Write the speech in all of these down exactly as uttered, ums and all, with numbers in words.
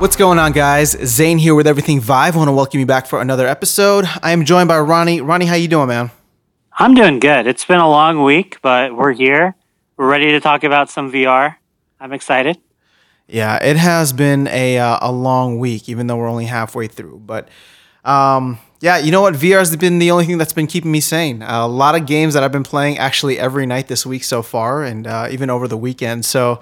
What's going on, guys? Zane here with Everything Vive. I want to welcome you back for another episode. I am joined by Ronnie. Ronnie, how you doing, man? I'm doing good. It's been a long week, but we're here. We're ready to talk about some V R. I'm excited. Yeah, it has been a uh, a long week, even though we're only halfway through. But um, yeah, you know what? V R has been the only thing that's been keeping me sane. Uh, a lot of games that I've been playing actually every night this week so far, and uh, even over the weekend. So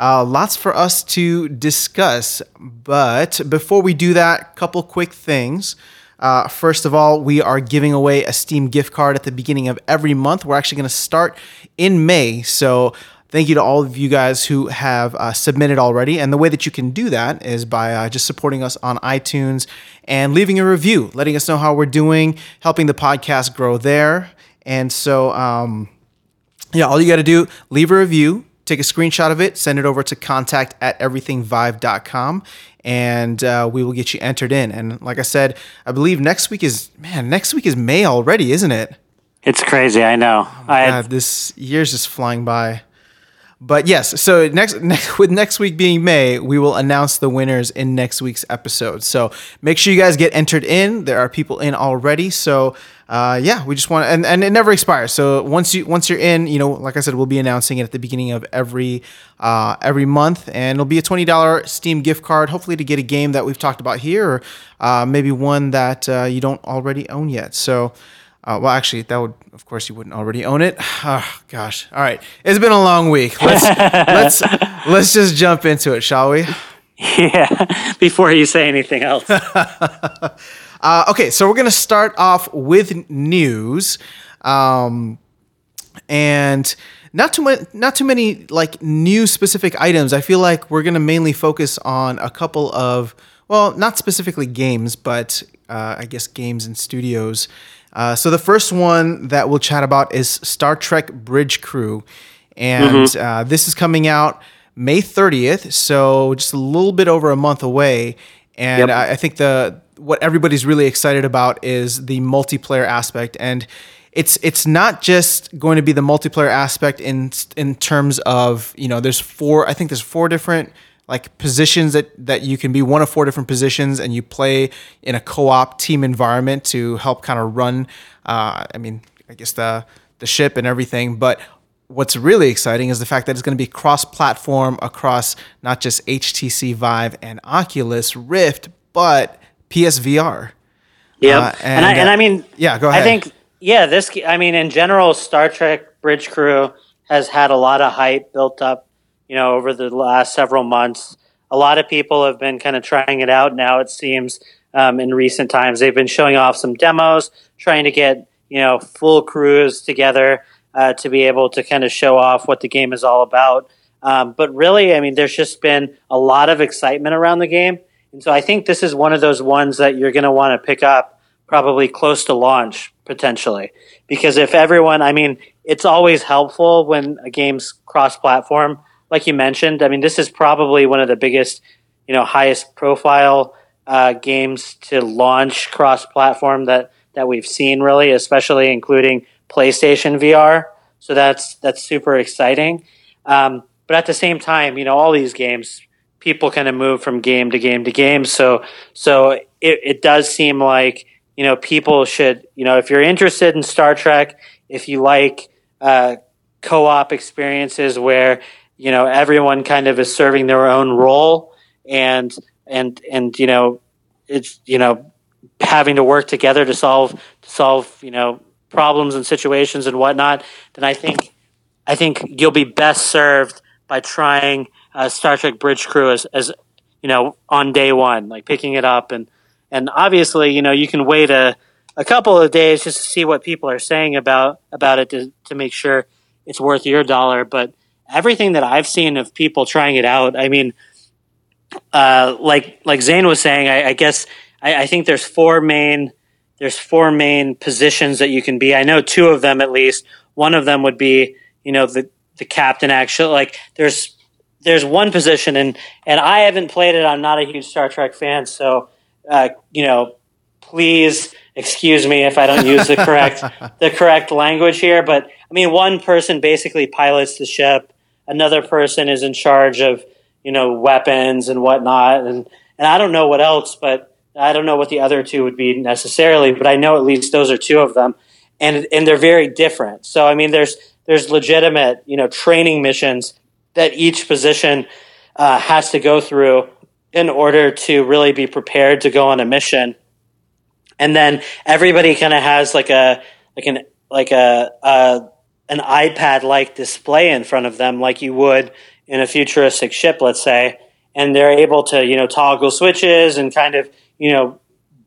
uh, lots for us to discuss. But before we do that, couple quick things. Uh, first of all, we are giving away a Steam gift card at the beginning of every month. We're actually going to start in May. So thank you to all of you guys who have uh, submitted already. And the way that you can do that is by uh, just supporting us on iTunes and leaving a review, letting us know how we're doing, helping the podcast grow there. And so, um, yeah, all you got to do, leave a review, take a screenshot of it, send it over to contact at everythingvive dot com. And uh, we will get you entered in. And like I said, I believe next week is, man, next week is May already, isn't it? It's crazy. I know. Oh my God, this year's just flying by. But yes, so next, next with next week being May, we will announce the winners in next week's episode. So make sure you guys get entered in. There are people in already. So uh, yeah, we just want to, and, and it never expires. So once you once you're in, you know, like I said, we'll be announcing it at the beginning of every uh, every month, and it'll be a twenty dollars Steam gift card, hopefully to get a game that we've talked about here, or uh, maybe one that uh, you don't already own yet. So. Uh, well, actually, that would, of course, you wouldn't already own it. Oh, gosh. All right. It's been a long week. Let's let's let's just jump into it, shall we? Yeah, before you say anything else. uh, okay, so we're going to start off with news. Um, and not too, ma- not too many, like, new specific items. I feel like we're going to mainly focus on a couple of, well, not specifically games, but uh, I guess games and studios. Uh, so the first one that we'll chat about is Star Trek Bridge Crew, and mm-hmm. uh, this is coming out May thirtieth, so just a little bit over a month away. And yep. I, I think the what everybody's really excited about is the multiplayer aspect, and it's it's not just going to be the multiplayer aspect in in terms of, you know, there's four I think there's four different. like positions that, that you can be one of four different positions, and you play in a co-op team environment to help kind of run, uh, I mean, I guess the the ship and everything. But what's really exciting is the fact that it's going to be cross-platform across not just H T C Vive and Oculus Rift, but P S V R. Yeah, uh, and, and, I, and I mean, yeah, go ahead. I think, yeah, this, I mean, in general, Star Trek Bridge Crew has had a lot of hype built up, you know, over the last several months. A lot of people have been kind of trying it out now, it seems, um, in recent times. They've been showing off some demos, trying to get, you know, full crews together uh, to be able to kind of show off what the game is all about. Um, but really, I mean, there's just been a lot of excitement around the game. And so I think this is one of those ones that you're going to want to pick up probably close to launch, potentially. Because if everyone, I mean, it's always helpful when a game's cross-platform. Like you mentioned, I mean, this is probably one of the biggest, you know, highest profile uh, games to launch cross-platform that, that we've seen, really, especially including PlayStation V R. So that's that's super exciting. Um, but at the same time, you know, all these games, people kind of move from game to game to game. So so it, it does seem like, you know, people should, you know, if you're interested in Star Trek, if you like uh, co-op experiences where, you know, everyone kind of is serving their own role and, and, and, you know, it's, you know, having to work together to solve, to solve, you know, problems and situations and whatnot, then I think, I think you'll be best served by trying uh, Star Trek Bridge Crew as, as, you know, on day one, like picking it up. And, and obviously, you know, you can wait a, a couple of days just to see what people are saying about, about it to, to make sure it's worth your dollar. But everything that I've seen of people trying it out, I mean, uh, like like Zane was saying, I, I guess I, I think there's four main there's four main positions that you can be. I know two of them at least. One of them would be, you know, the the captain. Actually, like there's there's one position, and and I haven't played it. I'm not a huge Star Trek fan, so uh, you know, please excuse me if I don't use the correct the correct language here. But I mean, one person basically pilots the ship. Another person is in charge of, you know, weapons and whatnot, and And I don't know what else, but I don't know what the other two would be necessarily, but I know at least those are two of them. And and they're very different. So, I mean, there's there's legitimate, you know, training missions that each position uh, has to go through in order to really be prepared to go on a mission. And then everybody kind of has like a like an like a uh, an iPad-like display in front of them, like you would in a futuristic ship, let's say. And they're able to, you know, toggle switches and kind of, you know,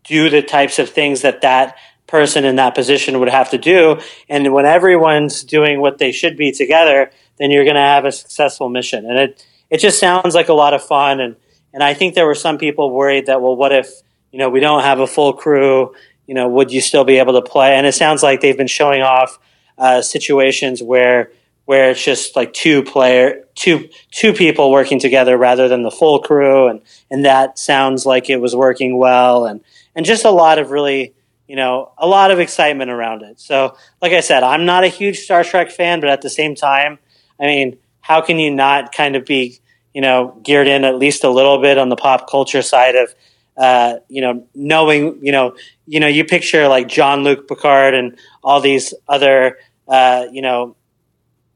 do the types of things that that person in that position would have to do. And when everyone's doing what they should be together, then you're going to have a successful mission. And it it just sounds like a lot of fun. And, and I think there were some people worried that, well, what if, you know, we don't have a full crew, you know, would you still be able to play? And it sounds like they've been showing off uh, situations where where it's just like two player, two two people working together rather than the full crew, and, and that sounds like it was working well, and, and just a lot of really, you know, a lot of excitement around it. So, like I said, I'm not a huge Star Trek fan, but at the same time, I mean, how can you not kind of be, you know, geared in at least a little bit on the pop culture side of, uh, you know, knowing, you know, you know, you picture like Jean-Luc Picard and all these other, uh, you know,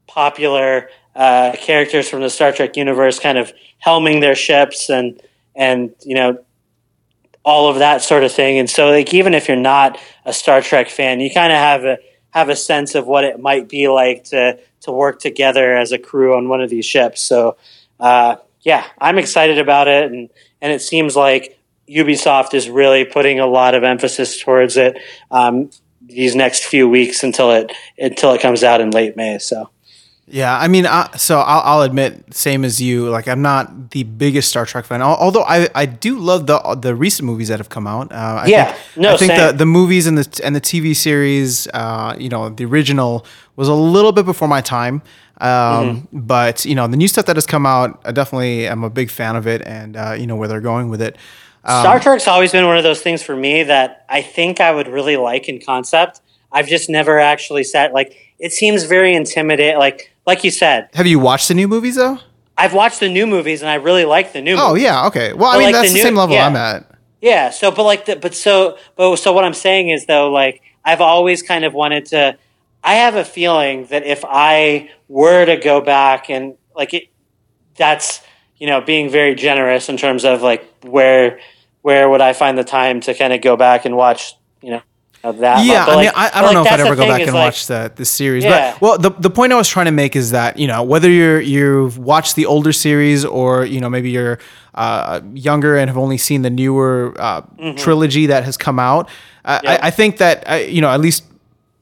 popular uh, characters from the Star Trek universe kind of helming their ships and, and you know, all of that sort of thing. And so, like, even if you're not a Star Trek fan, you kind of have a have a sense of what it might be like to to work together as a crew on one of these ships. So, uh, yeah, I'm excited about it, and, and it seems like Ubisoft is really putting a lot of emphasis towards it um, these next few weeks until it until it comes out in late May. So. Yeah, I mean, I, so I'll, I'll admit, same as you, like I'm not the biggest Star Trek fan, although I, I do love the the recent movies that have come out. Uh, I yeah, think, no, I think same. the the movies and the and the T V series, uh, you know, the original was a little bit before my time, um, mm-hmm. but you know, the new stuff that has come out, I definitely am a big fan of it, and uh, you know where they're going with it. Um, Star Trek's always been one of those things for me that I think I would really like in concept. I've just never actually sat like it seems very intimidating, like. Like you said, have you watched the new movies though? I've watched the new movies and I really like the new movies. Oh yeah, okay. Well, but I mean like that's the, the new, same level yeah. I'm at. Yeah. So, but like, the, but so, but so, what I'm saying is though, like I've always kind of wanted to. I have a feeling that if I were to go back and like it, that's you know being very generous in terms of like where where would I find the time to kind of go back and watch you know. Of that yeah, I mean, like, I, I don't like, know if I'd ever go back and like, watch the the series. Yeah. But well, the the point I was trying to make is that you know whether you're you've watched the older series or you know maybe you're uh, younger and have only seen the newer uh, mm-hmm. trilogy that has come out, uh, yeah. I, I think that uh, you know at least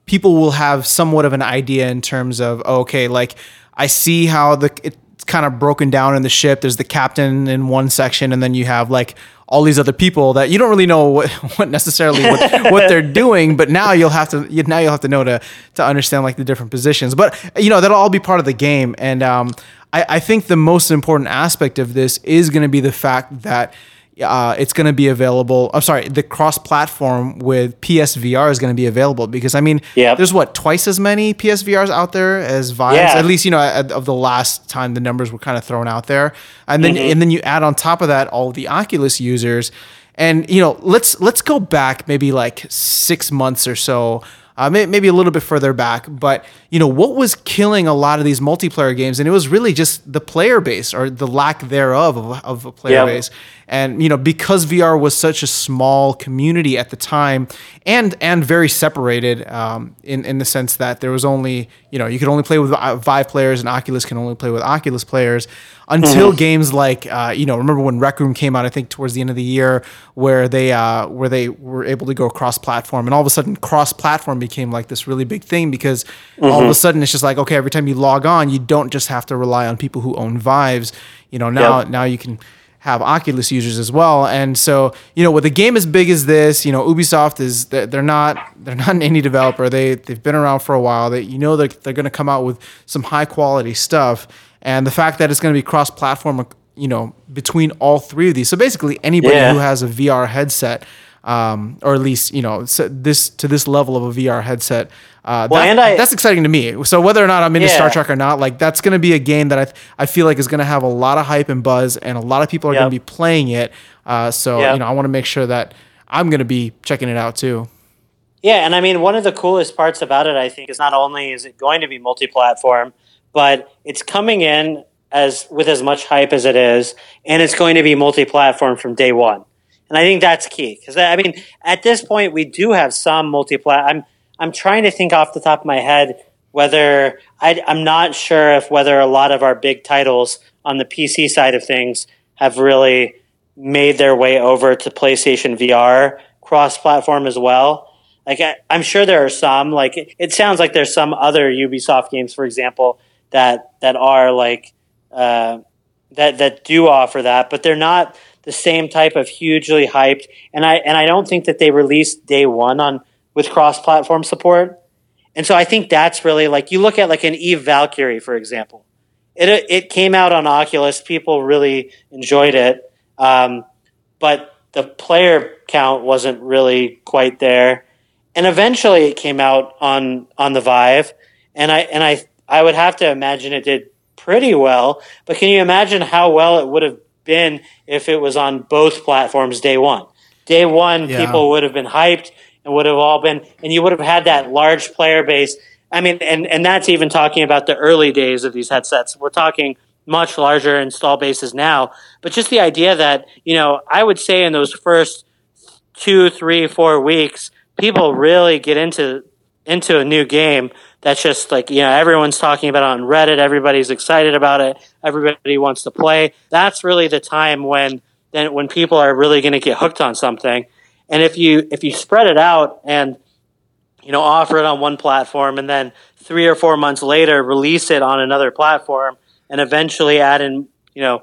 people will have somewhat of an idea in terms of okay, like I see how the it's kind of broken down in the ship. There's the captain in one section, and then you have like. All these other people that you don't really know what, what necessarily what, what they're doing, but now you'll have to you, now you'll have to know to to understand like the different positions. But you know that'll all be part of the game, and um, I, I think the most important aspect of this is going to be the fact that uh, it's going to be available. I'm sorry, the cross-platform with P S V R is going to be available because I mean, yep. there's what twice as many P S V Rs out there as Vives. Yeah. At least you know of the last time the numbers were kind of thrown out there, and then mm-hmm. and then you add on top of that all the Oculus users, and you know let's let's go back maybe like six months or so. Uh, maybe a little bit further back, but you know what was killing a lot of these multiplayer games, and it was really just the player base or the lack thereof of, of a player yeah. base. And you know because V R was such a small community at the time, and and very separated um, in in the sense that there was only you know you could only play with Vive players, and Oculus can only play with Oculus players. Until mm-hmm. games like uh, you know, remember when Rec Room came out? I think towards the end of the year, where they uh, where they were able to go cross-platform, and all of a sudden, cross-platform became like this really big thing because mm-hmm. all of a sudden it's just like okay, every time you log on, you don't just have to rely on people who own Vives. You know now yep. now you can have Oculus users as well, and so you know with a game as big as this, you know Ubisoft is they're not they're not an indie developer. They they've been around for a while. They you know they're they're going to come out with some high quality stuff. And the fact that it's going to be cross-platform, you know, between all three of these. So basically, anybody yeah. who has a V R headset um, or at least, you know, this to this level of a V R headset. Uh, well, that, and I, that's exciting to me. So whether or not I'm into yeah. Star Trek or not, like that's going to be a game that I I feel like is going to have a lot of hype and buzz, and a lot of people are yep. going to be playing it. Uh, so yep. you know, I want to make sure that I'm going to be checking it out too. Yeah, and I mean, one of the coolest parts about it, I think, is not only is it going to be multi-platform, but it's coming in as with as much hype as it is, and it's going to be multi-platform from day one. And I think that's key, because I mean, at this point, we do have some multi-platform. I'm I'm trying to think off the top of my head whether I, I'm not sure if whether a lot of our big titles on the P C side of things have really made their way over to PlayStation V R cross-platform as well. Like I, I'm sure there are some. Like it, it sounds like there's some other Ubisoft games, for example, that that are like uh, that that do offer that, but they're not the same type of hugely hyped. And I and I don't think that they released day one on with cross-platform support. And so I think that's really like you look at like an Eve Valkyrie, for example. It it came out on Oculus. People really enjoyed it, um, but the player count wasn't really quite there. And eventually it came out on, on the Vive, and I and I I would have to imagine it did pretty well. But can you imagine how well it would have been if it was on both platforms day one? Day one, yeah. people would have been hyped and would have all been – and you would have had that large player base. I mean, and, and that's even talking about the early days of these headsets. We're talking much larger install bases now. But just the idea that, you know, I would say in those first two, three, four weeks – people really get into into a new game that's just like, you know, everyone's talking about it on Reddit. Everybody's excited about it. Everybody wants to play. That's really the time when then when people are really going to get hooked on something. And if you if you spread it out and, you know, offer it on one platform and then three or four months later release it on another platform and eventually add in, you know,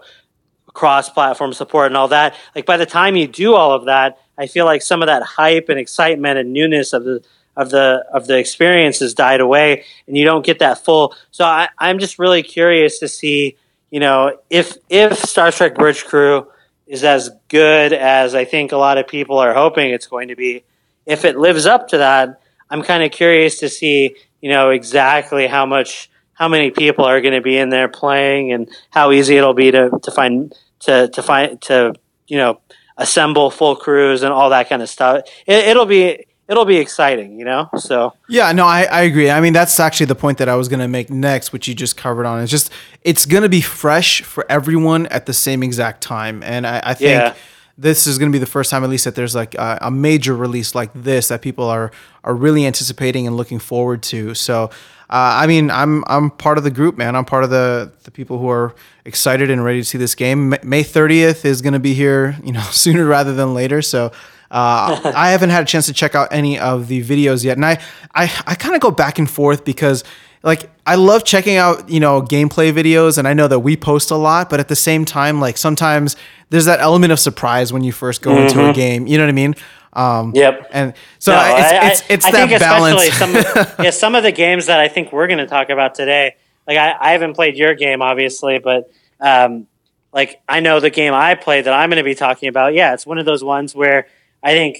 cross-platform support and all that, like by the time you do all of that, I feel like some of that hype and excitement and newness of the of the of the experience has died away, and you don't get that full. So I, I'm just really curious to see, you know, if if Star Trek Bridge Crew is as good as I think a lot of people are hoping it's going to be. If it lives up to that, I'm kind of curious to see, you know, exactly how much how many people are going to be in there playing and how easy it'll be to to find to to find to you know. assemble full crews and all that kind of stuff. It, it'll be it'll be exciting, you know? So yeah, no, I, I agree. I mean, that's actually the point that I was going to make next, which you just covered on. It's just, it's going to be fresh for everyone at the same exact time. And I, I think yeah. this is going to be the first time, at least, that there's like a, a major release like this that people are are really anticipating and looking forward to. So Uh, I mean, I'm I'm part of the group, man. I'm part of the, the people who are excited and ready to see this game. May thirtieth is going to be here, you know, sooner rather than later. So uh, I haven't had a chance to check out any of the videos yet. And I, I, I kind of go back and forth because, like, I love checking out, you know, gameplay videos. And I know that we post a lot. But at the same time, like, sometimes there's that element of surprise when you first go mm-hmm. into a game. You know what I mean? Um, yep. And so no, it's, it's, it's I, I that think balance. Some of, yeah, some of the games that I think we're going to talk about today, like I, I haven't played your game obviously, but, um, like I know the game I played that I'm going to be talking about. Yeah. It's one of those ones where I think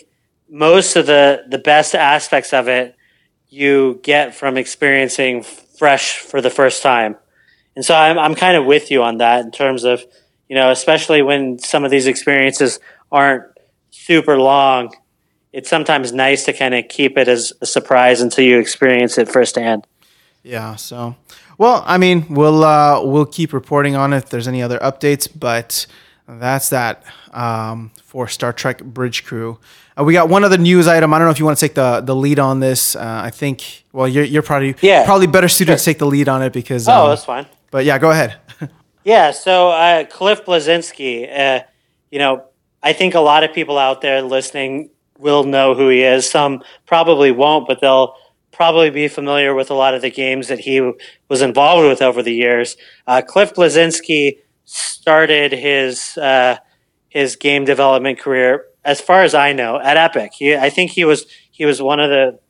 most of the, the best aspects of it you get from experiencing fresh for the first time. And so I'm, I'm kind of with you on that in terms of, you know, especially when some of these experiences aren't super long. It's sometimes nice to kind of keep it as a surprise until you experience it firsthand. Yeah. So, well, I mean, we'll uh, we'll keep reporting on it if there's any other updates, but that's that um, for Star Trek Bridge Crew. Uh, we got one other news item. I don't know if you want to take the, the lead on this. Uh, I think, well, you're you're probably yeah, probably better suited sure. to take the lead on it because oh, um, that's fine. But yeah, go ahead. yeah. So uh, Cliff Bleszinski, uh, you know, I think a lot of people out there listening will know who he is. Some probably won't, but they'll probably be familiar with a lot of the games that he was involved with over the years. Uh, Cliff Bleszinski started his uh, his game development career, as far as I know, at Epic. He, I think he was he was one of the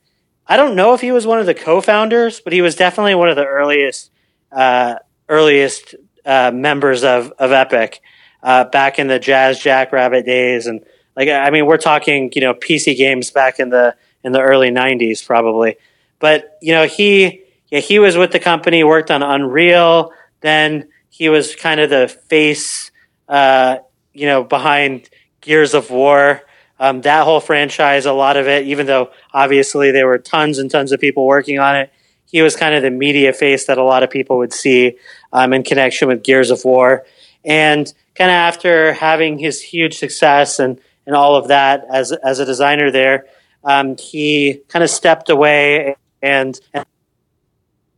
I don't know if he was one of the co-founders, but he was definitely one of the earliest uh, earliest uh, members of of Epic. Uh, back in the Jazz Jackrabbit days and Like, I mean, we're talking, you know, P C games back in the in the early nineties, probably. But, you know, he yeah, he was with the company, worked on Unreal. Then he was kind of the face, uh, you know, behind Gears of War. Um, that whole franchise, a lot of it, even though obviously there were tons and tons of people working on it, he was kind of the media face that a lot of people would see um, in connection with Gears of War. And kind of after having his huge success and, and all of that as as a designer there, um, he kind of stepped away and, and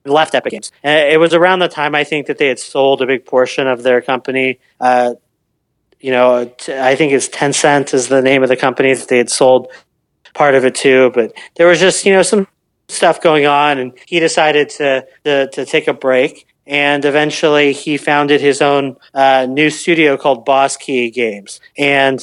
left Epic Games. And it was around the time, I think, that they had sold a big portion of their company. Uh, you know, t- I think it's Tencent is the name of the company that they had sold part of it to. But there was just, you know, some stuff going on, and he decided to to, to take a break. And eventually he founded his own uh, new studio called Boss Key Games. And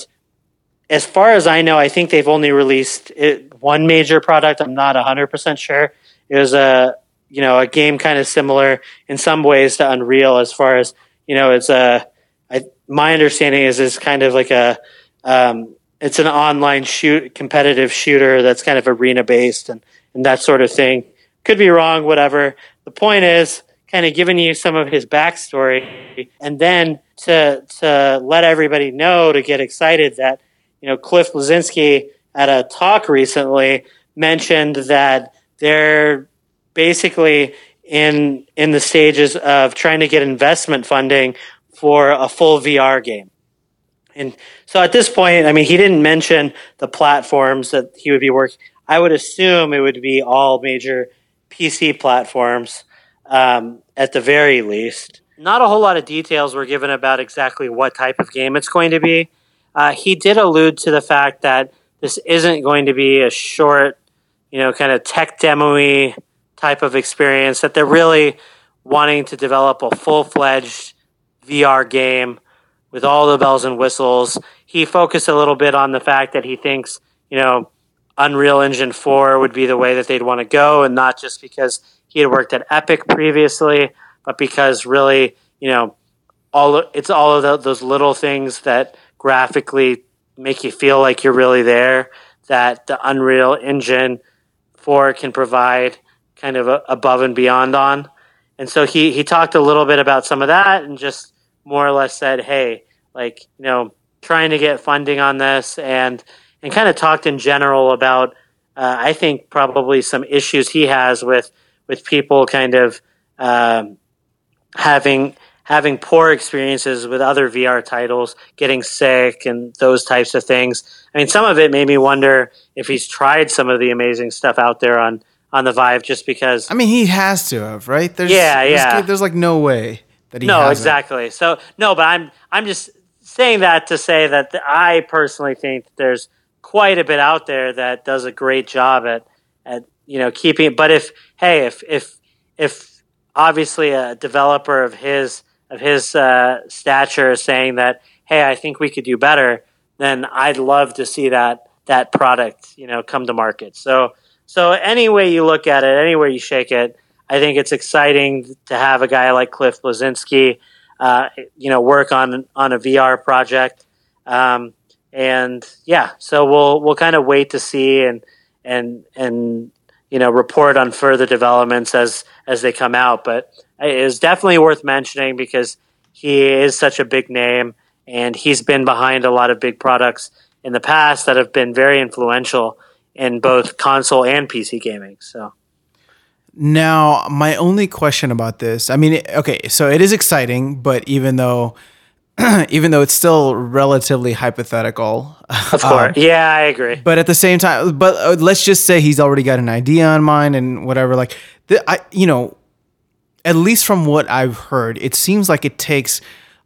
as far as I know, I think they've only released it, one major product. I'm not one hundred percent sure. It was a, you know, a game kind of similar in some ways to Unreal as far as, you know, it's a, I, my understanding is it's kind of like a, um, it's an online shoot, competitive shooter that's kind of arena based and, and that sort of thing. Could be wrong, whatever. The point is, kind of giving you some of his backstory, and then to to let everybody know, to get excited that, you know, Cliff Bleszinski at a talk recently mentioned that they're basically in in the stages of trying to get investment funding for a full V R game. And so at this point, I mean, he didn't mention the platforms that he would be working. I would assume it would be all major P C platforms. Um, at the very least, not a whole lot of details were given about exactly what type of game it's going to be. Uh, he did allude to the fact that this isn't going to be a short, you know, kind of tech demo-y type of experience, that they're really wanting to develop a full-fledged V R game with all the bells and whistles. He focused a little bit on the fact that he thinks, you know, Unreal Engine four would be the way that they'd want to go, and not just because he had worked at Epic previously, but because really, you know, all it's all of the, those little things that graphically make you feel like you're really there that the Unreal Engine four can provide kind of a, above and beyond on. And so he, he talked a little bit about some of that and just more or less said, hey, like, you know, trying to get funding on this, and, and kind of talked in general about, uh, I think, probably some issues he has with with people kind of um, having having poor experiences with other V R titles, getting sick and those types of things. I mean, some of it made me wonder if he's tried some of the amazing stuff out there on, on the Vive just because... I mean, he has to have, right? There's, yeah, there's, yeah. There's like no way that he has No, exactly. It. So, no, but I'm I'm just saying that to say that I personally think that there's quite a bit out there that does a great job at at you know, keeping, but if, hey, if, if, if obviously a developer of his, of his, uh, stature is saying that, hey, I think we could do better, then I'd love to see that, that product, you know, come to market. So, so any way you look at it, any way you shake it, I think it's exciting to have a guy like Cliff Bleszinski, uh, you know, work on, on a V R project. Um, and yeah, so we'll, we'll kind of wait to see and, and, and, you know, report on further developments as, as they come out. But it is definitely worth mentioning because he is such a big name, and he's been behind a lot of big products in the past that have been very influential in both console and P C gaming. So now my only question about this, I mean, okay, so it is exciting, but even though, even though it's still relatively hypothetical. Of course. Um, yeah, I agree. But at the same time, but let's just say he's already got an idea on mind and whatever. Like, the, I, you know, at least from what I've heard, it seems like it takes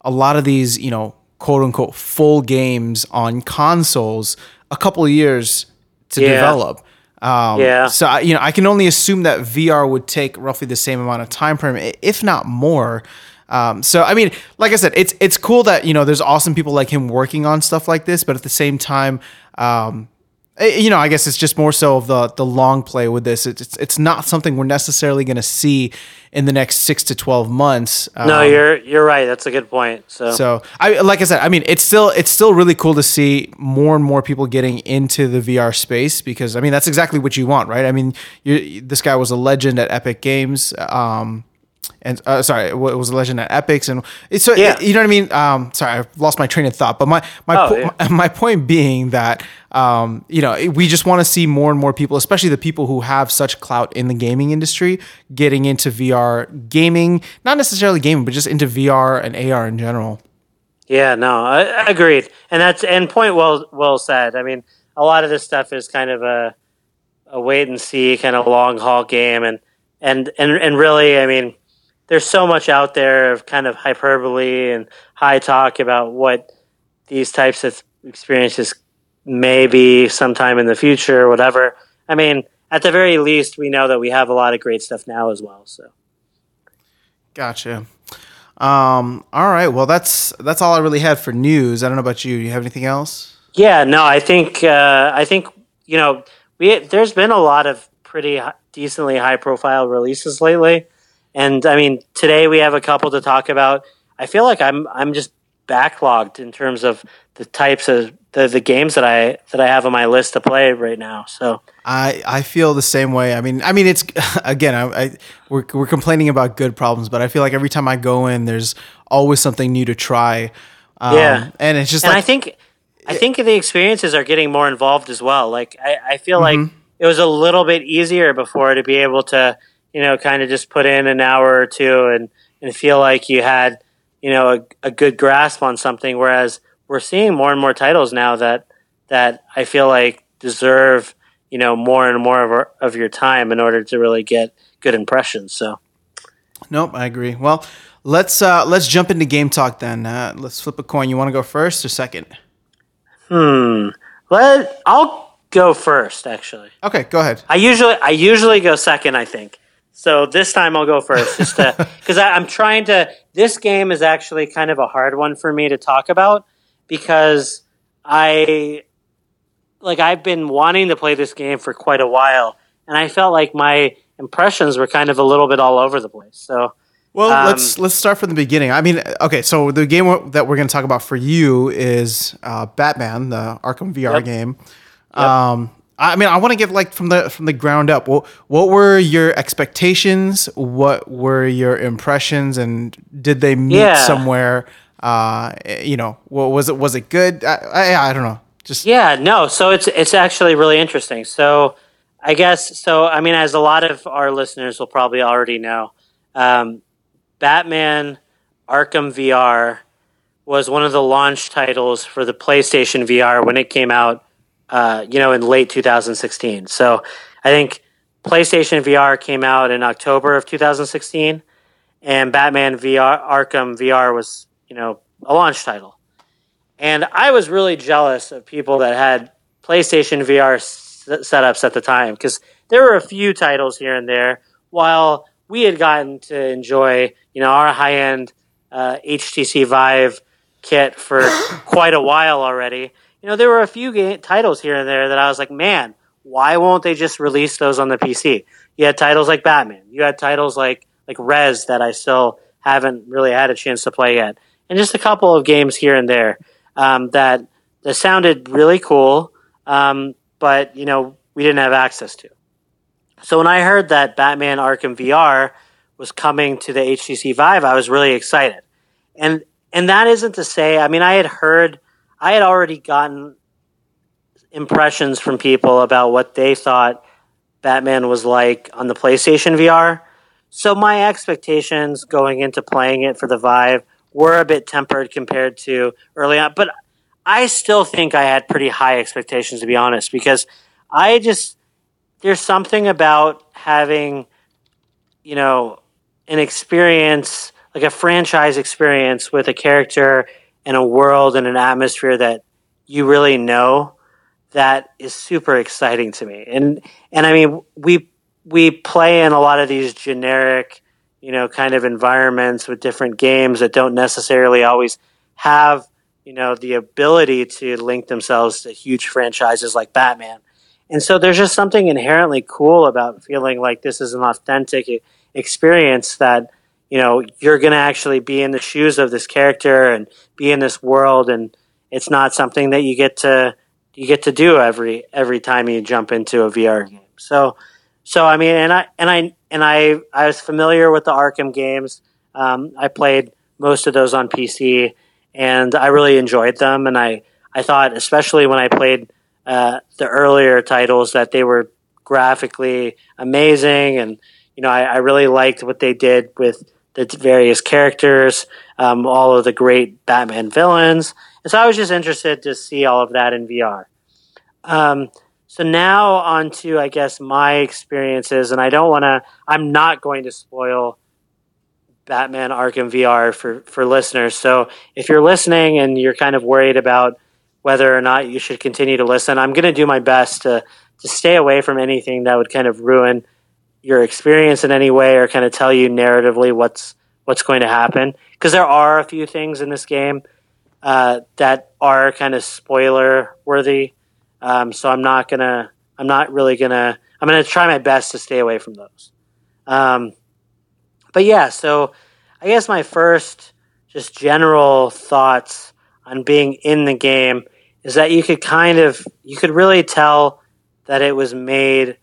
a lot of these, you know, quote unquote, full games on consoles a couple of years to yeah. develop. Um, yeah. So, I, you know, I can only assume that V R would take roughly the same amount of time frame, if not more. Um, so, I mean, like I said, it's it's cool that, you know, there's awesome people like him working on stuff like this, but at the same time, um, you know, I guess it's just more so of the the long play with this. It's it's, it's not something we're necessarily going to see in the next six to twelve months. Um, no, you're you're right. That's a good point. So, so I like I said, I mean, it's still it's still really cool to see more and more people getting into the V R space because I mean that's exactly what you want, right? I mean, you, this guy was a legend at Epic Games. Um, And uh, sorry, it was a legend at Epics, and it's so yeah. you know what I mean. Um, sorry, I lost my train of thought, but my my oh, po- yeah. my, my point being that um, you know we just want to see more and more people, especially the people who have such clout in the gaming industry, getting into V R gaming, not necessarily gaming, but just into V R and A R in general. Yeah, no, I, I agreed, and that's and point well well said. I mean, a lot of this stuff is kind of a a wait and see kind of long haul game, and and and and really, I mean. There's so much out there of kind of hyperbole and high talk about what these types of experiences may be sometime in the future or whatever. I mean, at the very least, we know that we have a lot of great stuff now as well. So, gotcha. Um, all right. Well, that's that's all I really had for news. I don't know about you. Do you have anything else? Yeah. No. I think uh, I think you know we there's been a lot of pretty decently high profile releases lately. And I mean, today we have a couple to talk about. I feel like I'm I'm just backlogged in terms of the types of the, the games that I that I have on my list to play right now. So I, I feel the same way. I mean I mean it's again I, I we're we're complaining about good problems, but I feel like every time I go in, there's always something new to try. Um, yeah, and it's just and like, I think it, I think the experiences are getting more involved as well. Like I, I feel mm-hmm. like it was a little bit easier before to be able to. You know, kind of just put in an hour or two and, and feel like you had, you know, a, a good grasp on something. Whereas we're seeing more and more titles now that that I feel like deserve, you know, more and more of, our, of your time in order to really get good impressions. So, nope, I agree. Well, let's uh, let's jump into game talk then. Uh, let's flip a coin. You want to go first or second? Hmm. Let I'll go first actually. Okay, go ahead. I usually I usually go second. I think. So this time I'll go first, just because I'm trying to. This game is actually kind of a hard one for me to talk about because I, like, I've been wanting to play this game for quite a while, and I felt like my impressions were kind of a little bit all over the place. So, well, um, let's let's start from the beginning. I mean, okay, so the game that we're going to talk about for you is uh, Batman, the Arkham V R yep. game. Yep. Um, I mean, I want to get like from the from the ground up. What what were your expectations? What were your impressions? And did they meet yeah. somewhere? Uh, you know, was it was it good? I, I I don't know. Just yeah, no. So it's it's actually really interesting. So I guess so. I mean, as a lot of our listeners will probably already know, um, Batman Arkham V R was one of the launch titles for the PlayStation V R when it came out. Uh, you know, in late two thousand sixteen. So I think PlayStation V R came out in October of two thousand sixteen, and Batman V R, Arkham V R was, you know, a launch title. And I was really jealous of people that had PlayStation V R s- setups at the time because there were a few titles here and there while we had gotten to enjoy, you know, our high-end uh, H T C Vive kit for quite a while already. You know, there were a few game, titles here and there that I was like, man, why won't they just release those on the P C? You had titles like Batman. You had titles like like Rez that I still haven't really had a chance to play yet. And just a couple of games here and there um, that, that sounded really cool, um, but, you know, we didn't have access to. So when I heard that Batman Arkham V R was coming to the H T C Vive, I was really excited. And, and that isn't to say, I mean, I had heard... I had already gotten impressions from people about what they thought Batman was like on the PlayStation V R. So my expectations going into playing it for the Vive were a bit tempered compared to early on. But I still think I had pretty high expectations, to be honest, because I just – there's something about having, you know, an experience, like a franchise experience with a character – in a world and an atmosphere that you really know, that is super exciting to me. And and I mean, we we play in a lot of these generic, you know, kind of environments with different games that don't necessarily always have, you know, the ability to link themselves to huge franchises like Batman. And so there's just something inherently cool about feeling like this is an authentic experience that, you know, you're going to actually be in the shoes of this character and be in this world. And it's not something that you get to you get to do every every time you jump into a V R game. So, so I mean, and I and I and I I was familiar with the Arkham games. Um, I played most of those on P C, and I really enjoyed them. And I I thought, especially when I played uh, the earlier titles, that they were graphically amazing, and you know, I, I really liked what they did with the various characters, um, all of the great Batman villains. And so I was just interested to see all of that in V R. Um, so now on to, I guess, my experiences. And I don't want to, I'm not going to spoil Batman Arkham V R for, for listeners. So if you're listening and you're kind of worried about whether or not you should continue to listen, I'm going to do my best to, to stay away from anything that would kind of ruin your experience in any way or kind of tell you narratively what's what's going to happen, because there are a few things in this game uh, that are kind of spoiler worthy. Um, so I'm not gonna, I'm not really gonna, I'm gonna try my best to stay away from those. Um, but yeah, so I guess my first just general thoughts on being in the game is that you could kind of, you could really tell that it was made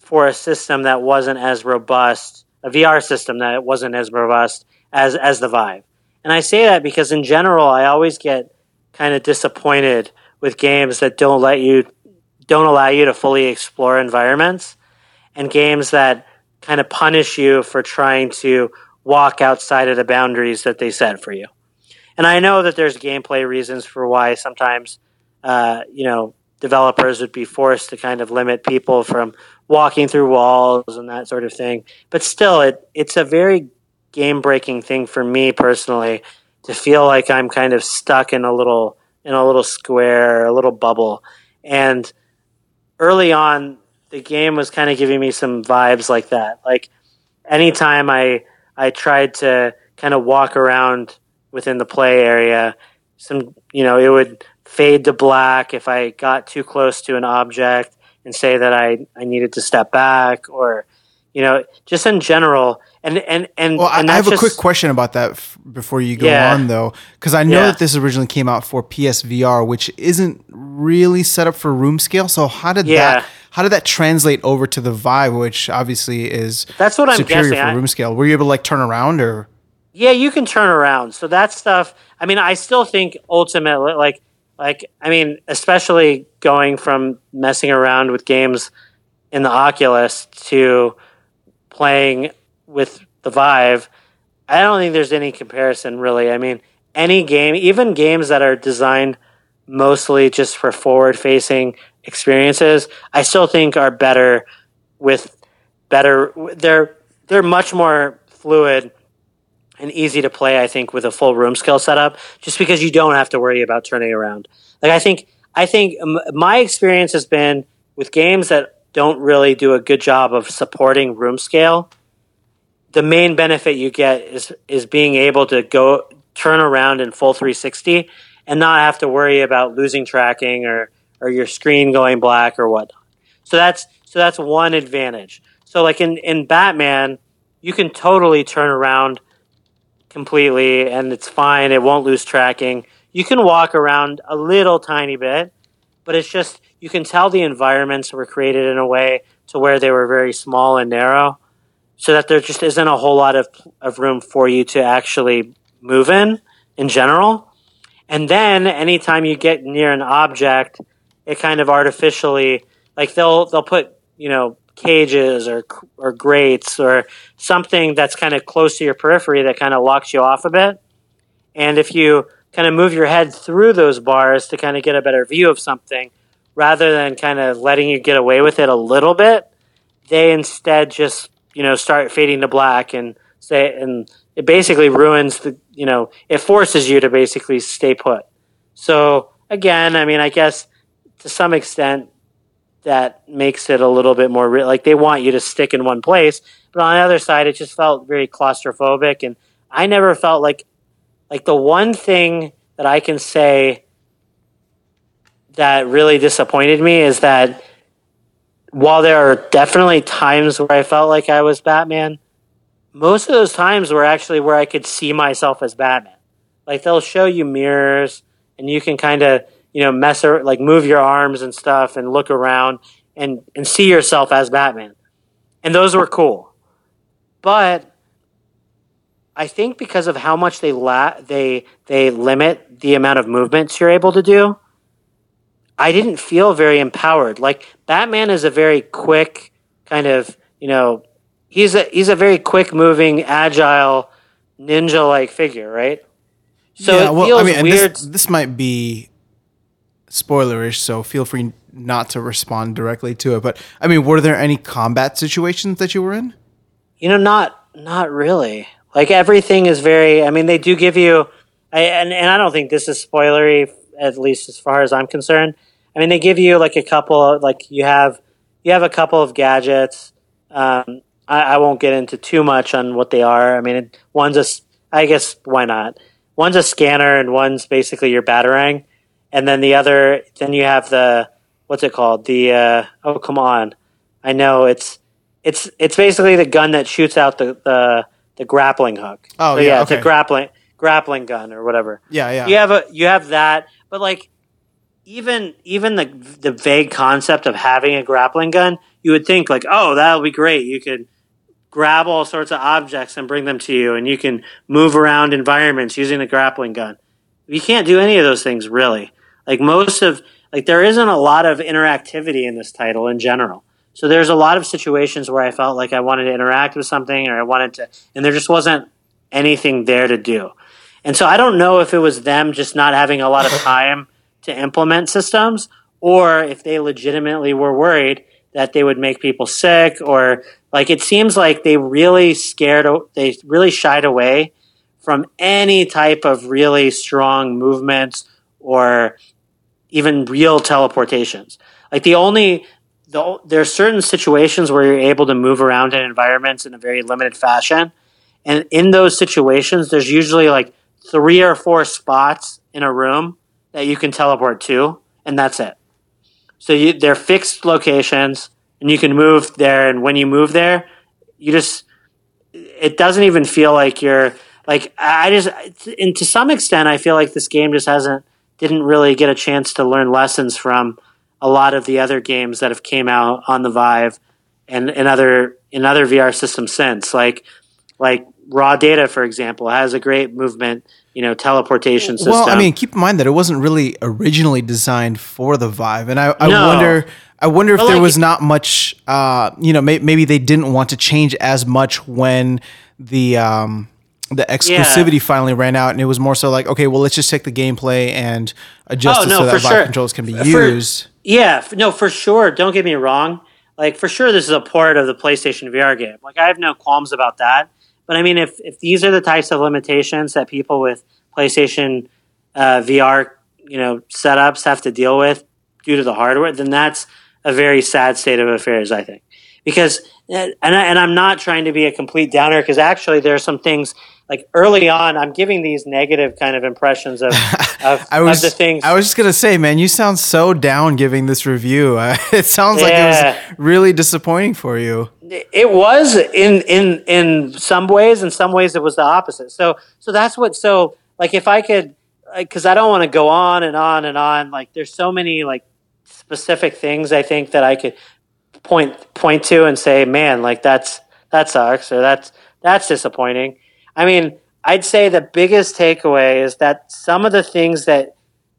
for a system that wasn't as robust, a V R system that it wasn't as robust as, as the Vive. And I say that because in general, I always get kind of disappointed with games that don't let you, don't allow you to fully explore environments, and games that kind of punish you for trying to walk outside of the boundaries that they set for you. And I know that there's gameplay reasons for why sometimes, uh, you know, developers would be forced to kind of limit people from walking through walls and that sort of thing. But still, it it's a very game-breaking thing for me personally to feel like I'm kind of stuck in a little in a little square, a little bubble. And early on, the game was kind of giving me some vibes like that. Like anytime I I tried to kind of walk around within the play area, some you know, it would fade to black if I got too close to an object and say that I, I needed to step back, or, you know, just in general. And, and, and, well, and I have just, a quick question about that f- before you go yeah. on though. Cause I know yeah. that this originally came out for P S V R, which isn't really set up for room scale. So how did yeah. that, how did that translate over to the Vive, which obviously is that's what superior I'm guessing. for room I, scale? Were you able to like turn around or? Yeah, you can turn around. So that stuff, I mean, I still think ultimately like, Like, I mean, especially going from messing around with games in the Oculus to playing with the Vive, I don't think there's any comparison, really. I mean, any game, even games that are designed mostly just for forward-facing experiences, I still think are better with better... They're, they're much more fluid and easy to play, I think, with a full room scale setup, just because you don't have to worry about turning around. Like I think, I think m- my experience has been with games that don't really do a good job of supporting room scale. The main benefit you get is is being able to go turn around in full three sixty and not have to worry about losing tracking or or your screen going black or whatnot. So that's so that's one advantage. So like in in Batman, you can totally turn around completely, and it's fine. It won't lose tracking. You can walk around a little tiny bit, but it's just you can tell the environments were created in a way to where they were very small and narrow, so that there just isn't a whole lot of of room for you to actually move in in general. And then anytime you get near an object, it kind of artificially, like they'll they'll put, you know, cages or or grates or something that's kind of close to your periphery that kind of locks you off a bit. And if you kind of move your head through those bars to kind of get a better view of something, rather than kind of letting you get away with it a little bit, they instead just, you know, start fading to black and say, and it basically ruins the, you know, it forces you to basically stay put. So again, I mean, I guess to some extent, that makes it a little bit more real. Like they want you to stick in one place, but on the other side, it just felt very claustrophobic. And I never felt like, like the one thing that I can say that really disappointed me is that while there are definitely times where I felt like I was Batman, most of those times were actually where I could see myself as Batman. Like, they'll show you mirrors, and you can kind of, you know, mess or like move your arms and stuff and look around and, and see yourself as Batman. And those were cool. But I think because of how much they la- they they limit the amount of movements you're able to do, I didn't feel very empowered. Like, Batman is a very quick kind of, you know, he's a he's a very quick moving, agile, ninja like figure, right? So yeah, it well, feels I mean, weird. This, this might be spoilerish, so feel free not to respond directly to it. But I mean, were there any combat situations that you were in? You know, not not really. Like, everything is very, I mean, they do give you, I, and, and I don't think this is spoilery, at least as far as I'm concerned. I mean, they give you like a couple of, like you have, you have a couple of gadgets. Um, I, I won't get into too much on what they are. I mean, it, one's a, I guess, why not? One's a scanner and one's basically your Batarang. And then the other, then you have the, what's it called? The, uh, oh, come on. I know it's, it's, it's basically the gun that shoots out the, the, The grappling hook. Oh, so, yeah, yeah, okay. It's a grappling grappling gun or whatever. Yeah, yeah. You have a you have that, but like even even the the vague concept of having a grappling gun, you would think like, oh, that'll be great. You can grab all sorts of objects and bring them to you, and you can move around environments using the grappling gun. You can't do any of those things really. Like most of like there isn't a lot of interactivity in this title in general. So there's a lot of situations where I felt like I wanted to interact with something or I wanted to, and there just wasn't anything there to do. And so I don't know if it was them just not having a lot of time to implement systems or if they legitimately were worried that they would make people sick or like, it seems like they really scared, they really shied away from any type of really strong movements or even real teleportations. Like the only, The, there are certain situations where you're able to move around in environments in a very limited fashion. And in those situations, there's usually like three or four spots in a room that you can teleport to, and that's it. So you, they're fixed locations, and you can move there. And when you move there, you just, it doesn't even feel like you're, like, I just, and to some extent, I feel like this game just hasn't, didn't really get a chance to learn lessons from a lot of the other games that have came out on the Vive and in other in other V R systems since, like like Raw Data, for example, has a great movement, you know, teleportation system. Well, I mean, keep in mind that it wasn't really originally designed for the Vive, and I, I no. wonder I wonder if but there like, was not much, uh, you know, may, maybe they didn't want to change as much when the um, the exclusivity yeah. finally ran out, and it was more so like, okay, well, let's just take the gameplay and adjust oh, it no, so that Vive sure. controls can be used. For, Yeah, no, for sure. Don't get me wrong. Like, for sure, this is a port of the PlayStation V R game. Like, I have no qualms about that. But, I mean, if, if these are the types of limitations that people with PlayStation uh, V R, you know, setups have to deal with due to the hardware, then that's a very sad state of affairs, I think. Because, and, I, and I'm not trying to be a complete downer, because actually there are some things... Like early on, I'm giving these negative kind of impressions of, of, I was, of the things. I was just going to say, man, you sound so down giving this review. Uh, it sounds yeah. like it was really disappointing for you. It was in, in, in some ways. In some ways, it was the opposite. So so that's what – so like if I could like, – because I don't want to go on and on and on. Like there's so many like specific things I think that I could point point to and say, man, like that's that sucks or that's that's disappointing. I mean, I'd say the biggest takeaway is that some of the things that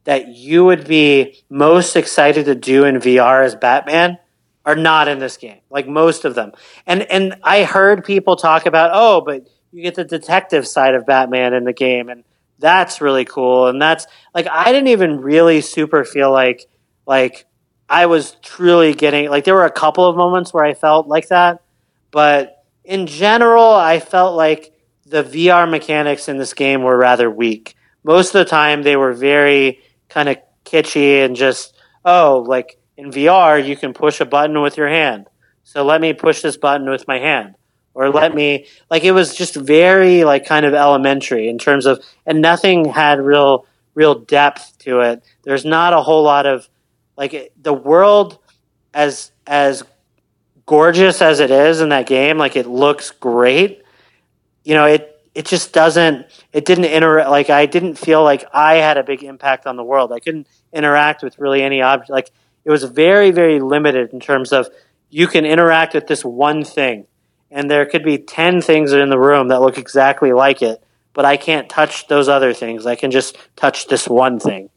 that you would be most excited to do in V R as Batman are not in this game, like most of them. And and I heard people talk about, oh, but you get the detective side of Batman in the game, and that's really cool. And that's like I didn't even really super feel like like I was truly getting like there were a couple of moments where I felt like that, but in general, I felt like the V R mechanics in this game were rather weak. Most of the time, they were very kind of kitschy and just, oh, like in V R, you can push a button with your hand. So let me push this button with my hand. Or let me, like it was just very like kind of elementary in terms of, and nothing had real, real depth to it. There's not a whole lot of, like the world as, as gorgeous as it is in that game, like it looks great, you know, it it just doesn't, it didn't interact, like I didn't feel like I had a big impact on the world. I couldn't interact with really any object. Like it was very, very limited in terms of you can interact with this one thing, and there could be ten things in the room that look exactly like it, but I can't touch those other things. I can just touch this one thing.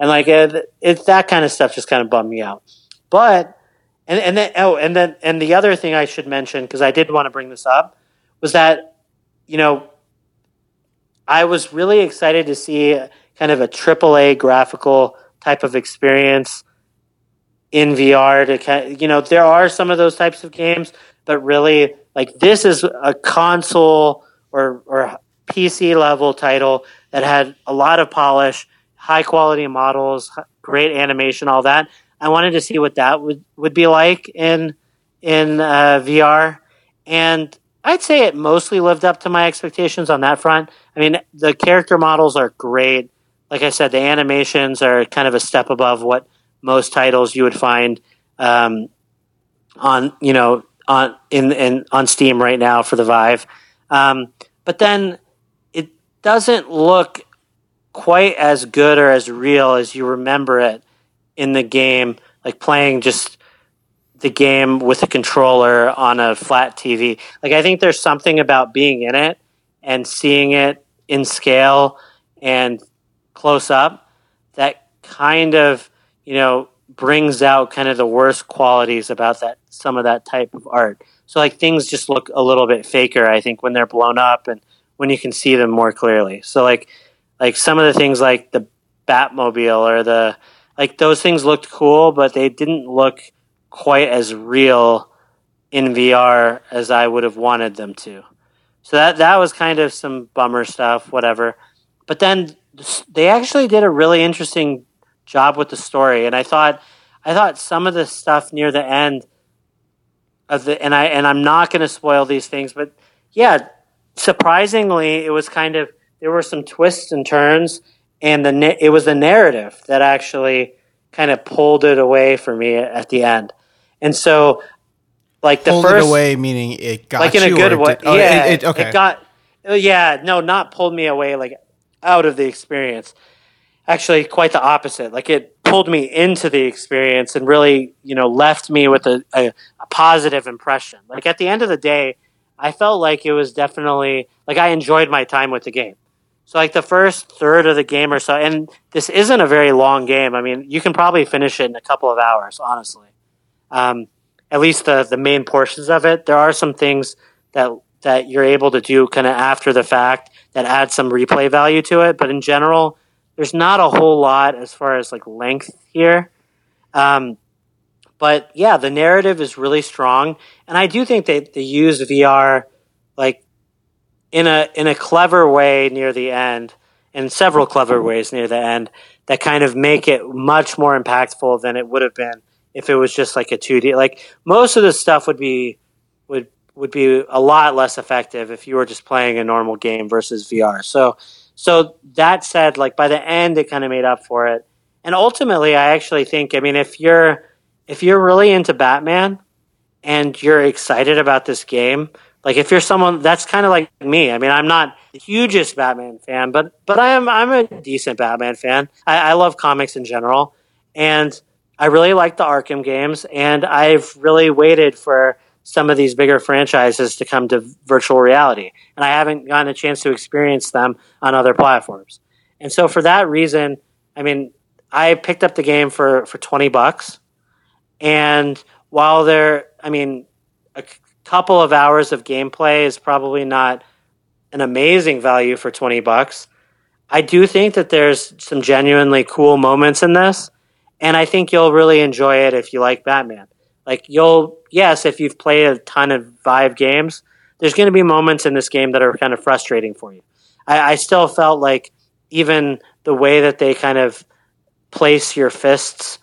And like it, it, that kind of stuff just kind of bummed me out. But and and then oh and then and the other thing I should mention, because I did want to bring this up, was that, you know, I was really excited to see kind of a triple A graphical type of experience in V R. To, you know, there are some of those types of games, but really like this is a console or or P C level title that had a lot of polish, high quality models, great animation, all that. I wanted to see what that would, would be like in in uh, V R, and I'd say it mostly lived up to my expectations on that front. I mean, the character models are great. Like I said, the animations are kind of a step above what most titles you would find um, on you know on in, in on Steam right now for the Vive. Um, but then it doesn't look quite as good or as real as you remember it in the game, like playing just the game with a controller on a flat T V. Like I think there's something about being in it and seeing it in scale and close up that kind of, you know, brings out kind of the worst qualities about that, some of that type of art. So like things just look a little bit faker, I think, when they're blown up and when you can see them more clearly. So like Like some of the things like the Batmobile or the, like those things looked cool, but they didn't look quite as real in V R as I would have wanted them to. So that, that was kind of some bummer stuff, whatever. But then they actually did a really interesting job with the story. And I thought, I thought some of the stuff near the end of the, and I, and I'm not going to spoil these things, but yeah, surprisingly, it was kind of, there were some twists and turns, and the it was the narrative that actually kind of pulled it away for me at the end. And so, like the pulled first, it away meaning it got like in you a good way. Did, oh, yeah, it, it, okay. It got. Yeah, no, not pulled me away like out of the experience. Actually, quite the opposite. Like it pulled me into the experience and really, you know, left me with a, a, a positive impression. Like at the end of the day, I felt like it was definitely like I enjoyed my time with the game. So like the first third of the game or so, and this isn't a very long game. I mean, you can probably finish it in a couple of hours, honestly. Um, at least the, the main portions of it. There are some things that that you're able to do kind of after the fact that add some replay value to it. But in general, there's not a whole lot as far as like length here. Um, but yeah, the narrative is really strong. And I do think that they use V R like in a in a clever way near the end, in several clever ways near the end, that kind of make it much more impactful than it would have been if it was just like a two D. Like most of the stuff would be would would be a lot less effective if you were just playing a normal game versus V R. So so that said, like by the end it kind of made up for it. And ultimately I actually think I mean if you're if you're really into Batman and you're excited about this game, like if you're someone that's kind of like me, I mean, I'm not the hugest Batman fan, but but I am I'm a decent Batman fan. I, I love comics in general, and I really like the Arkham games, and I've really waited for some of these bigger franchises to come to virtual reality, and I haven't gotten a chance to experience them on other platforms. And so for that reason, I mean, I picked up the game for, for twenty bucks, and while there, I mean, a couple of hours of gameplay is probably not an amazing value for twenty bucks. I do think that there's some genuinely cool moments in this, and I think you'll really enjoy it if you like Batman. Like you'll, yes, if you've played a ton of Vive games, there's going to be moments in this game that are kind of frustrating for you. I, I still felt like even the way that they kind of place your fists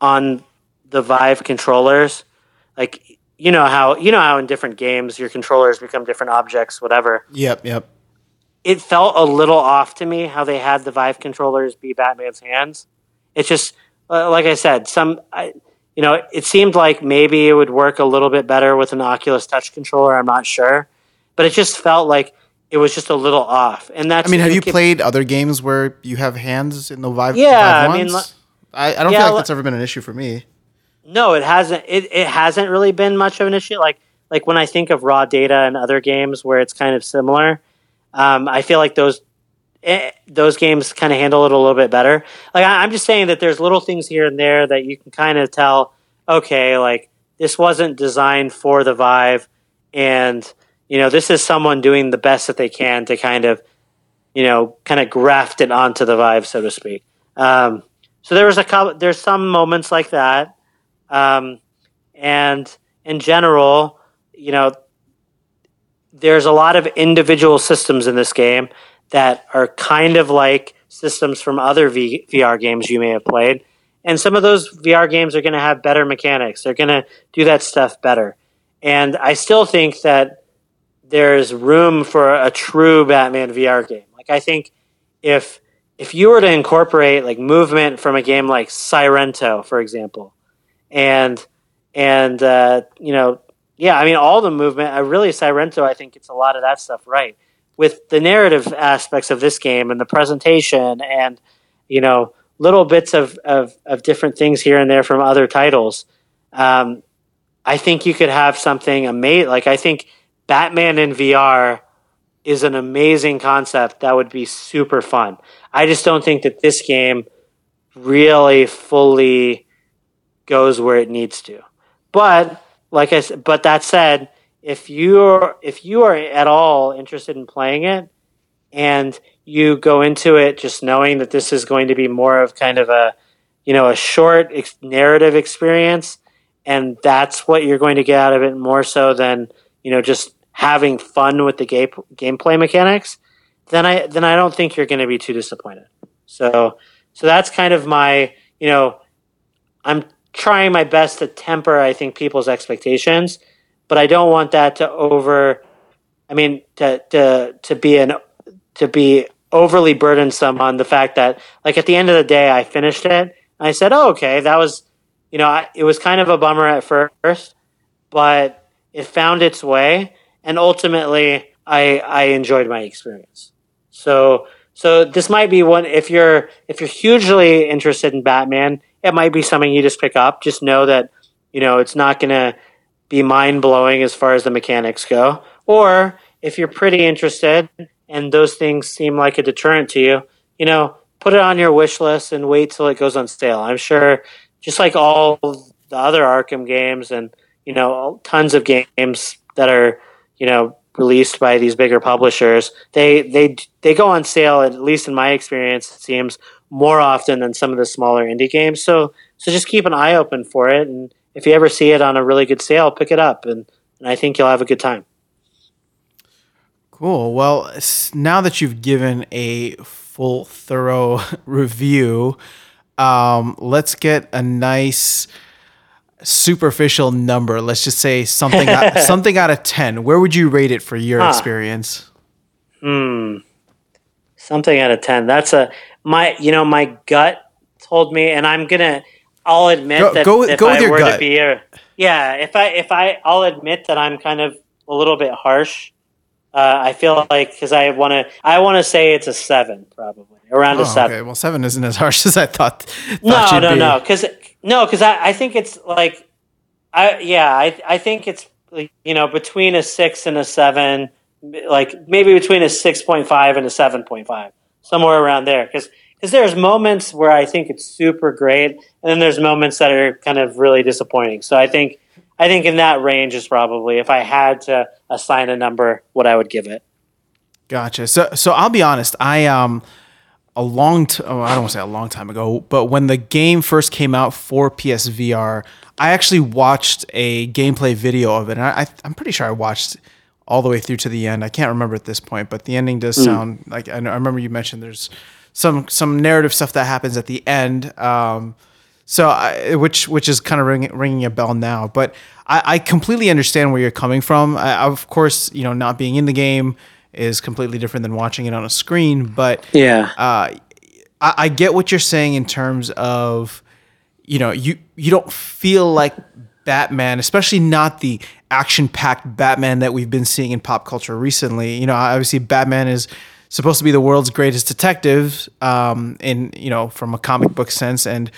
on the Vive controllers, like you know how you know how in different games your controllers become different objects, whatever. Yep, yep. It felt a little off to me how they had the Vive controllers be Batman's hands. It's just like I said, some I, you know, it seemed like maybe it would work a little bit better with an Oculus Touch controller. I'm not sure, but it just felt like it was just a little off. And that's. I mean, have you kept... played other games where you have hands in the Vive? Yeah, Vive I mean, I, I don't yeah, feel like that's ever been an issue for me. No, it hasn't. It it hasn't really been much of an issue. Like like when I think of Raw Data and other games where it's kind of similar, um, I feel like those it, those games kind of handle it a little bit better. Like I, I'm just saying that there's little things here and there that you can kind of tell. Okay, like this wasn't designed for the Vive, and you know this is someone doing the best that they can to kind of you know kind of graft it onto the Vive, so to speak. Um, so there was a couple. There's some moments like that. Um, and in general, you know, there's a lot of individual systems in this game that are kind of like systems from other v- VR games you may have played. And some of those V R games are going to have better mechanics. They're going to do that stuff better. And I still think that there's room for a true Batman V R game. Like I think if, if you were to incorporate like movement from a game like Sirento, for example, And, and, uh, you know, yeah, I mean, all the movement, I really, Sirento, I think it's a lot of that stuff, right. With the narrative aspects of this game and the presentation and, you know, little bits of, of, of different things here and there from other titles. Um, I think you could have something amazing. Like, I think Batman in V R is an amazing concept that would be super fun. I just don't think that this game really fully goes where it needs to. But like I said, but that said, if you're if you are at all interested in playing it and you go into it just knowing that this is going to be more of kind of a, you know, a short ex- narrative experience, and that's what you're going to get out of it more so than, you know, just having fun with the game gameplay mechanics, then I then I don't think you're going to be too disappointed. So so that's kind of my, you know, I'm trying my best to temper, I think, people's expectations, but I don't want that to over, I mean, to, to, to be an, to be overly burdensome on the fact that like at the end of the day, I finished it and I said, oh, okay, that was, you know, I, it was kind of a bummer at first, but it found its way. And ultimately I, I enjoyed my experience. So, so this might be one, if you're, if you're hugely interested in Batman, it might be something you just pick up. Just know that, you know, it's not going to be mind-blowing as far as the mechanics go. Or if you're pretty interested and those things seem like a deterrent to you, you know, put it on your wish list and wait till it goes on sale. I'm sure just like all the other Arkham games and, you know, tons of games that are, you know, released by these bigger publishers, they they they go on sale, at least in my experience, it seems, more often than some of the smaller indie games. So so just keep an eye open for it. And if you ever see it on a really good sale, pick it up. And, and I think you'll have a good time. Cool. Well, now that you've given a full, thorough review, um, let's get a nice superficial number. Let's just say something out, something out of ten. Where would you rate it for your huh. experience? Hmm. Something out of ten. That's a my. You know, my gut told me, and I'm gonna. I'll admit go, that go, if go I with your were gut. to be a, yeah, if I if I I'll admit that I'm kind of a little bit harsh. Uh, I feel like because I want to. I want to say it's a seven, probably around oh, a seven. Okay, well, seven isn't as harsh as I thought. thought no, no, be. no, because no, because I, I think it's like, I yeah, I I think it's like, you know, between a six and a seven. Like maybe between a six point five and a seven point five, somewhere around there. Because there's moments where I think it's super great, and then there's moments that are kind of really disappointing. So I think I think in that range is probably, if I had to assign a number, what I would give it. Gotcha. So so I'll be honest. I um a long t- oh, I don't want to say a long time ago, but when the game first came out for P S V R, I actually watched a gameplay video of it, and I, I I'm pretty sure I watched all the way through to the end. I can't remember at this point, but the ending does sound mm. like, I remember you mentioned there's some, some narrative stuff that happens at the end. Um, so I, which, which is kind of ring, ringing a bell now, but I, I completely understand where you're coming from. I, of course, you know, not being in the game is completely different than watching it on a screen, but yeah, uh, I, I get what you're saying in terms of, you know, you you don't feel like Batman, especially not the action-packed Batman that we've been seeing in pop culture recently. You know, obviously Batman is supposed to be the world's greatest detective, um, in, you know, from a comic book sense, and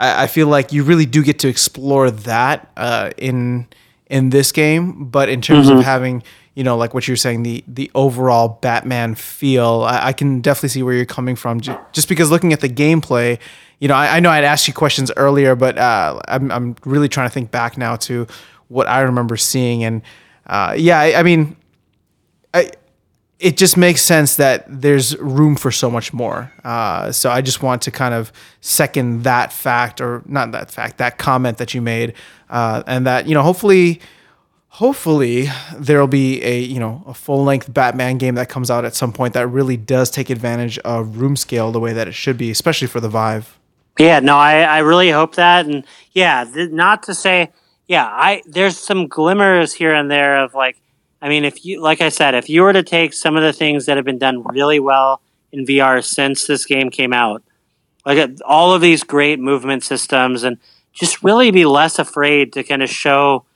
I, I feel like you really do get to explore that uh, in in this game. But in terms mm-hmm. of having, you know, like what you're saying, the the overall Batman feel, I, I can definitely see where you're coming from. J- just because looking at the gameplay, you know, I, I know I'd asked you questions earlier, but uh, I'm I'm really trying to think back now to what I remember seeing, and uh, yeah, I, I mean, I it just makes sense that there's room for so much more. Uh, so I just want to kind of second that fact, or not that fact, that comment that you made, uh, and that, you know, hopefully. Hopefully there'll be a, you know, a full-length Batman game that comes out at some point that really does take advantage of room scale the way that it should be, especially for the Vive. Yeah, no, I, I really hope that. And yeah, th- not to say, yeah, I there's some glimmers here and there of like, I mean, if you, like I said, if you were to take some of the things that have been done really well in V R since this game came out, like all of these great movement systems, and just really be less afraid to kind of show.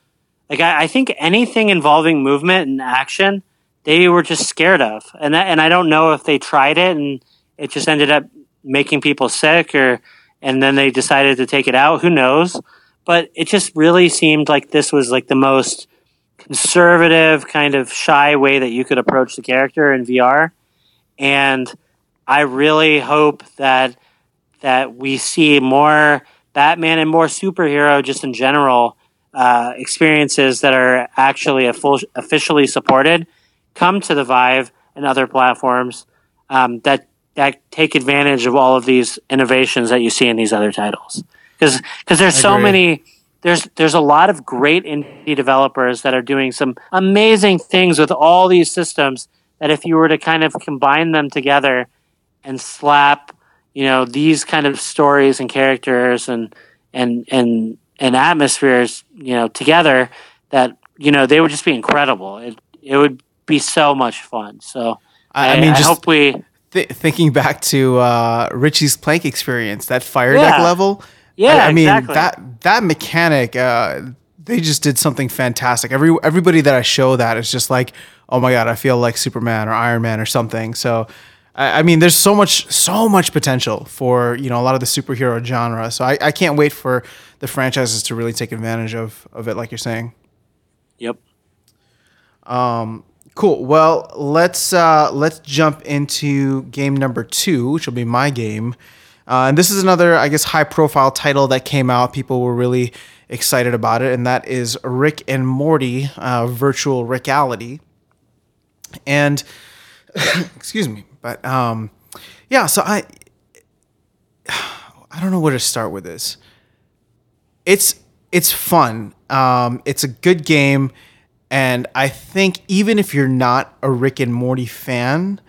Like, I, I think anything involving movement and action, they were just scared of. And that, and I don't know if they tried it and it just ended up making people sick, or and then they decided to take it out. Who knows? But it just really seemed like this was like the most conservative, kind of shy way that you could approach the character in V R. And I really hope that that we see more Batman and more superhero just in general Uh, experiences that are actually a full, officially supported come to the Vive and other platforms um, that that take advantage of all of these innovations that you see in these other titles. Because there's so many, there's there's a lot of great indie developers that are doing some amazing things with all these systems that if you were to kind of combine them together and slap, you know, these kind of stories and characters and and and and atmospheres, you know, together, that, you know, they would just be incredible. It it would be so much fun. So I, I mean, I just hope we th- thinking back to uh, Richie's Plank Experience, that fire yeah. deck level. Yeah, I, I mean exactly. that that mechanic. Uh, they just did something fantastic. Every everybody that I show that is just like, oh my god, I feel like Superman or Iron Man or something. So. I mean, there's so much, so much potential for, you know, a lot of the superhero genre. So I, I can't wait for the franchises to really take advantage of, of it, like you're saying. Yep. Um, cool. Well, let's uh, let's jump into game number two, which will be my game. Uh, and this is another, I guess, high-profile title that came out. People were really excited about it, and that is Rick and Morty uh, Virtual Rick-ality. And excuse me. But um, yeah, so I I don't know where to start with this. It's it's fun. Um, it's a good game, and I think even if you're not a Rick and Morty fan,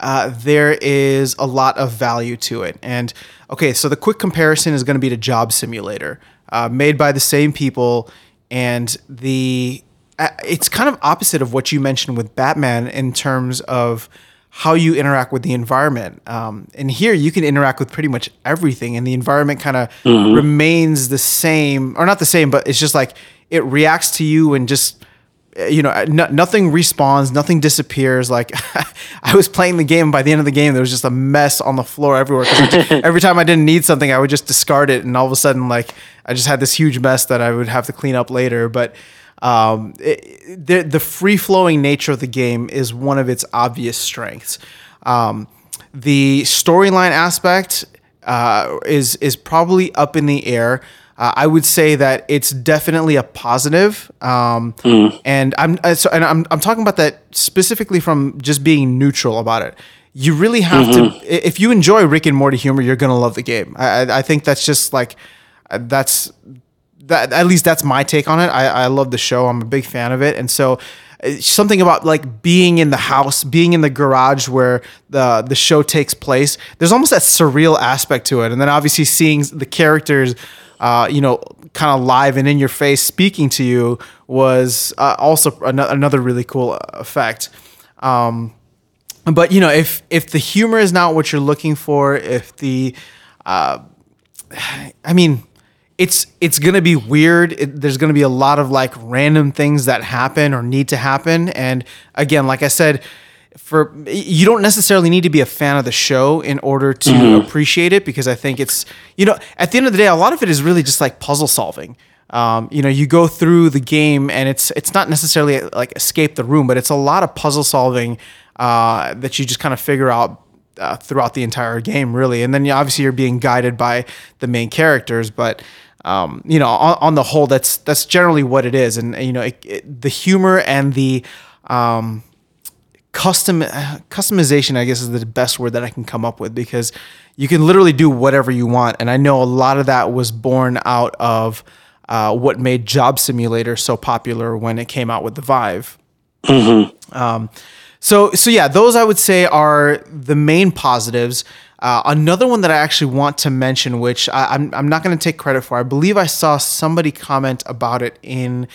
uh, there is a lot of value to it. And okay, so the quick comparison is going to be to Job Simulator, uh, made by the same people, and the uh, it's kind of opposite of what you mentioned with Batman in terms of how you interact with the environment. Um, and here you can interact with pretty much everything, and the environment kind of mm-hmm. remains the same, or not the same, but it's just like it reacts to you, and just, you know, no, nothing respawns, nothing disappears. Like I was playing the game, and by the end of the game, there was just a mess on the floor everywhere. Cause every time I didn't need something, I would just discard it. And all of a sudden, like I just had this huge mess that I would have to clean up later. But Um, it, the, the free-flowing nature of the game is one of its obvious strengths. Um, the storyline aspect uh, is is probably up in the air. Uh, I would say that it's definitely a positive, um, mm. and I'm so, and I'm I'm talking about that specifically from just being neutral about it. You really have mm-hmm. to, if you enjoy Rick and Morty humor, you're gonna love the game. I I think that's just like that's. That, at least that's my take on it. I, I love the show. I'm a big fan of it. And so something about like being in the house, being in the garage where the, the show takes place, there's almost that surreal aspect to it. And then obviously seeing the characters, uh, you know, kind of live and in your face speaking to you was uh, also an- another really cool effect. Um, but, you know, if if the humor is not what you're looking for, if the, uh, I mean... it's it's going to be weird. It, there's going to be a lot of like random things that happen or need to happen. And again, like I said, for you don't necessarily need to be a fan of the show in order to mm-hmm. appreciate it, because I think it's, you know, at the end of the day, a lot of it is really just like puzzle solving. Um, you know, you go through the game and it's it's not necessarily like escape the room, but it's a lot of puzzle solving uh, that you just kind of figure out uh, throughout the entire game, really. And then you, obviously you're being guided by the main characters, but um, you know, on, on the whole, that's that's generally what it is. And you know, it, it, the humor and the um, custom customization, I guess, is the best word that I can come up with, because you can literally do whatever you want. And I know a lot of that was born out of Uh, what made Job Simulator so popular when it came out with the Vive. Mm-hmm. Um, so, so yeah, those I would say are the main positives. Uh, another one that I actually want to mention, which I, I'm I'm not going to take credit for, I believe I saw somebody comment about it in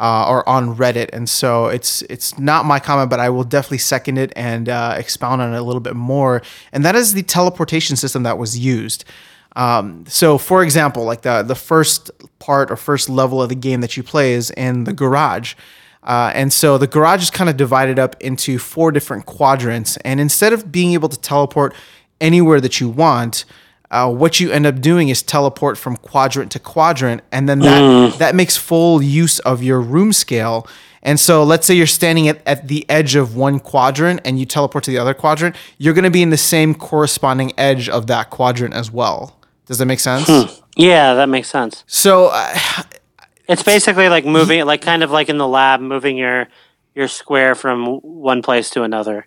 uh, or on Reddit, and so it's it's not my comment, but I will definitely second it and uh, expound on it a little bit more. And that is the teleportation system that was used. Um, so for example, like the, the first part or first level of the game that you play is in the garage. Uh, and so the garage is kind of divided up into four different quadrants. And instead of being able to teleport anywhere that you want, uh, what you end up doing is teleport from quadrant to quadrant. And then that, mm. that makes full use of your room scale. And so let's say you're standing at, at the edge of one quadrant and you teleport to the other quadrant, you're going to be in the same corresponding edge of that quadrant as well. Does that make sense? Hmm. Yeah, that makes sense. So uh, it's basically like moving, like kind of like in the lab, moving your your square from one place to another.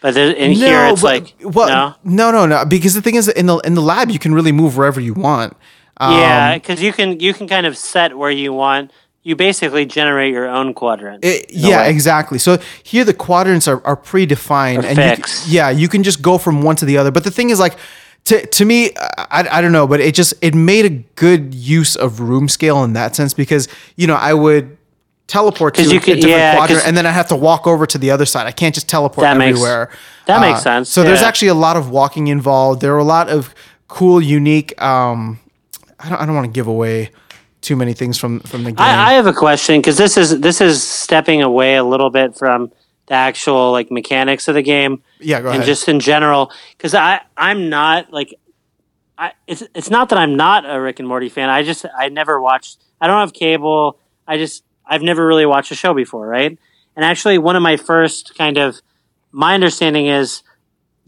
But there, in no, here, it's but, like well, no, no, no, no. Because the thing is, in the in the lab, you can really move wherever you want. Um, yeah, because you can you can kind of set where you want. You basically generate your own quadrant. It, yeah, way. exactly. So here, the quadrants are are predefined, or and fixed. You, yeah, you can just go from one to the other. But the thing is, like. To to me, I, I don't know, but it just, it made a good use of room scale in that sense, because, you know, I would teleport to you a could, different yeah, quadrant and then I have to walk over to the other side. I can't just teleport that everywhere. Makes, that uh, makes sense. So yeah. There's actually a lot of walking involved. There are a lot of cool, unique, um, I don't I don't want to give away too many things from, from the game. I, I have a question, because this is, this is stepping away a little bit from the actual like mechanics of the game. Yeah, go ahead. And just in general, because I I'm not like I it's it's not that I'm not a Rick and Morty fan. I just I never watched. I don't have cable. I just I've never really watched a show before, right? And actually, one of my first kind of my understanding is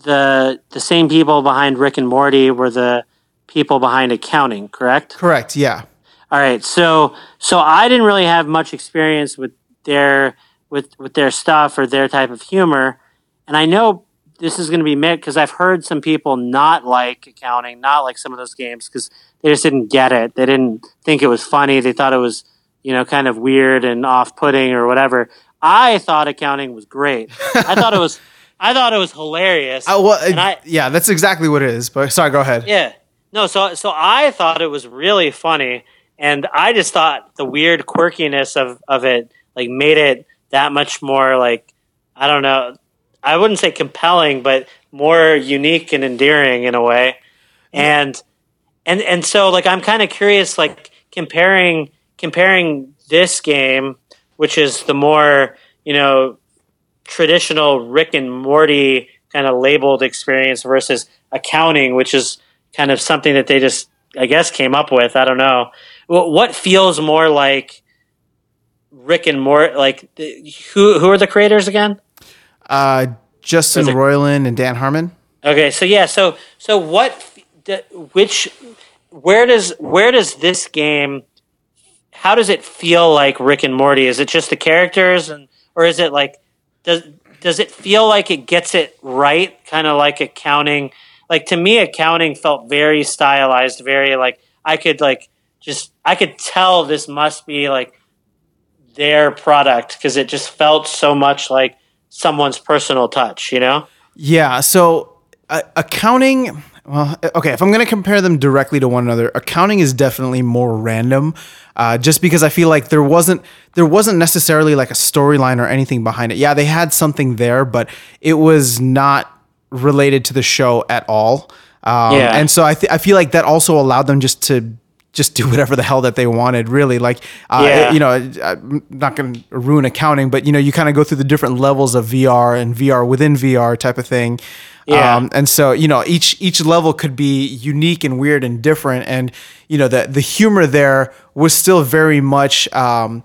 the the same people behind Rick and Morty were the people behind Accounting, correct? Correct. Yeah. All right. So so I didn't really have much experience with their with with their stuff or their type of humor. And I know this is going to be mixed, because I've heard some people not like Accounting, not like some of those games, because they just didn't get it. They didn't think it was funny. They thought it was, you know, kind of weird and off-putting or whatever. I thought Accounting was great. I thought it was, I thought it was hilarious. Uh, well, and I, yeah, that's exactly what it is. But sorry, go ahead. Yeah, no. So, so I thought it was really funny, and I just thought the weird quirkiness of of it like made it that much more like, I don't know. I wouldn't say compelling, but more unique and endearing in a way. And and and so like I'm kind of curious, like comparing comparing this game, which is the more, you know, traditional Rick and Morty kind of labeled experience, versus Accounting, which is kind of something that they just, I guess, came up with. I don't know. What feels more like Rick and Morty? Like who who are the creators again? Uh, Justin Roiland and Dan Harmon. Okay, so yeah, so so what, which, where does where does this game, how does it feel like Rick and Morty? Is it just the characters, and or is it like, does does it feel like it gets it right? Kind of like Accounting. Like to me, Accounting felt very stylized, very like I could like just I could tell this must be like their product, because it just felt so much like someone's personal touch, you know? Yeah. So uh, Accounting, well, okay, if I'm going to compare them directly to one another, Accounting is definitely more random, uh, just because I feel like there wasn't, there wasn't necessarily like a storyline or anything behind it. Yeah. They had something there, but it was not related to the show at all. Um, yeah. And so I, th- I feel like that also allowed them just to just do whatever the hell that they wanted, really. Like, uh, yeah. you know, I'm not going to ruin accounting, but, you know, you kind of go through the different levels of V R and V R within V R type of thing. Yeah. Um, and so, you know, each each level could be unique and weird and different. And, you know, the, the humor there was still very much um,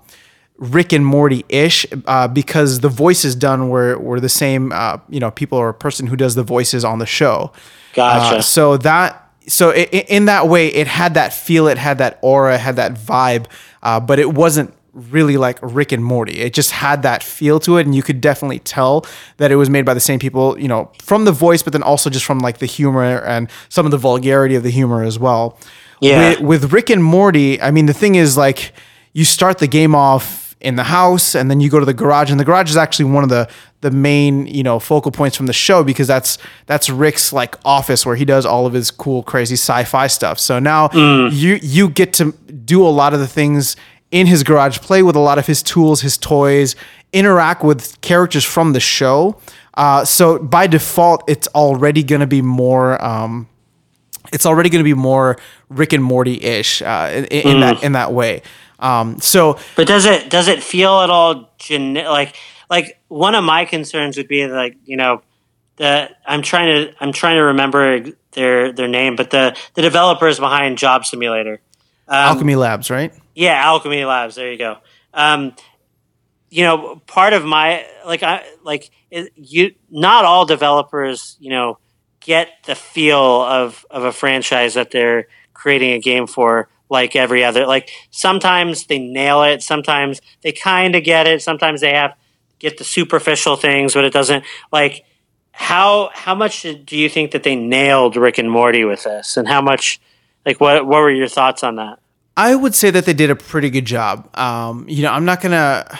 Rick and Morty-ish uh, because the voices done were, were the same, uh, you know, people or person who does the voices on the show. Gotcha. Uh, so that... So it, in that way, it had that feel, it had that aura, it had that vibe, uh, but it wasn't really like Rick and Morty. It just had that feel to it, and you could definitely tell that it was made by the same people, you know, from the voice, but then also just from like the humor and some of the vulgarity of the humor as well. Yeah. With, with Rick and Morty, I mean, the thing is, like, you start the game off in the house, and then you go to the garage, and the garage is actually one of the the main, you know, focal points from the show, because that's that's Rick's like office where he does all of his cool, crazy sci-fi stuff. So now mm. you you get to do a lot of the things in his garage, play with a lot of his tools, his toys, interact with characters from the show. Uh, so by default, it's already going to be more. Um, it's already going to be more Rick and Morty-ish uh, in, in mm. that in that way. Um, so, but does it, does it feel at all gen- like, like one of my concerns would be like, you know, the, I'm trying to, I'm trying to remember their, their name, but the, the developers behind Job Simulator, um, Alchemy Labs, right? Yeah. Alchemy Labs. There you go. Um, you know, part of my, like, I, like it, you, not all developers, you know, get the feel of, of a franchise that they're creating a game for. Like every other, like sometimes they nail it, sometimes they kind of get it, sometimes they have get the superficial things, but it doesn't. Like, how how much do you think that they nailed Rick and Morty with this, and how much, like, what what were your thoughts on that? I would say that they did a pretty good job. Um, you know, I'm not gonna.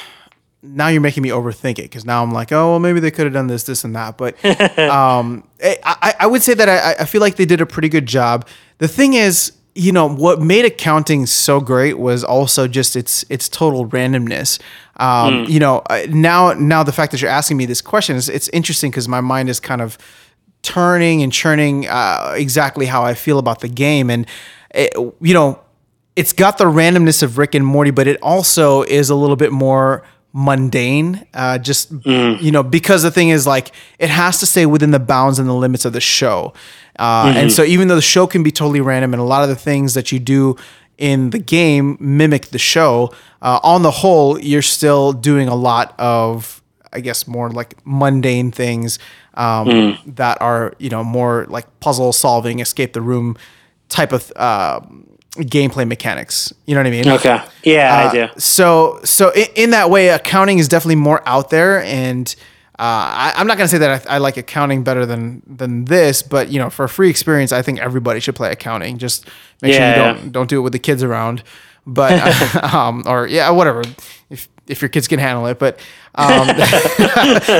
Now you're making me overthink it, because now I'm like, oh, well, maybe they could have done this, this, and that. But um, I, I would say that I, I feel like they did a pretty good job. The thing is, you know, what made accounting so great was also just its its total randomness. Um, mm. You know, now now the fact that you're asking me this question is it's interesting, because my mind is kind of turning and churning uh, exactly how I feel about the game, and it, you know, it's got the randomness of Rick and Morty, but it also is a little bit more mundane. Uh, just mm. you know, because the thing is, like, it has to stay within the bounds and the limits of the show. Uh, mm-hmm. And so even though the show can be totally random and a lot of the things that you do in the game mimic the show, uh, on the whole, you're still doing a lot of, I guess, more like mundane things um, mm. that are, you know, more like puzzle solving, escape the room type of uh, gameplay mechanics. You know what I mean? Okay. Yeah, uh, I do. So, so in, in that way, accounting is definitely more out there, and Uh, I, I'm not going to say that I, I like accounting better than than this, but, you know, for a free experience, I think everybody should play accounting. Just make yeah, sure you don't yeah. don't do it with the kids around, but um, or yeah, whatever. If if your kids can handle it, but um,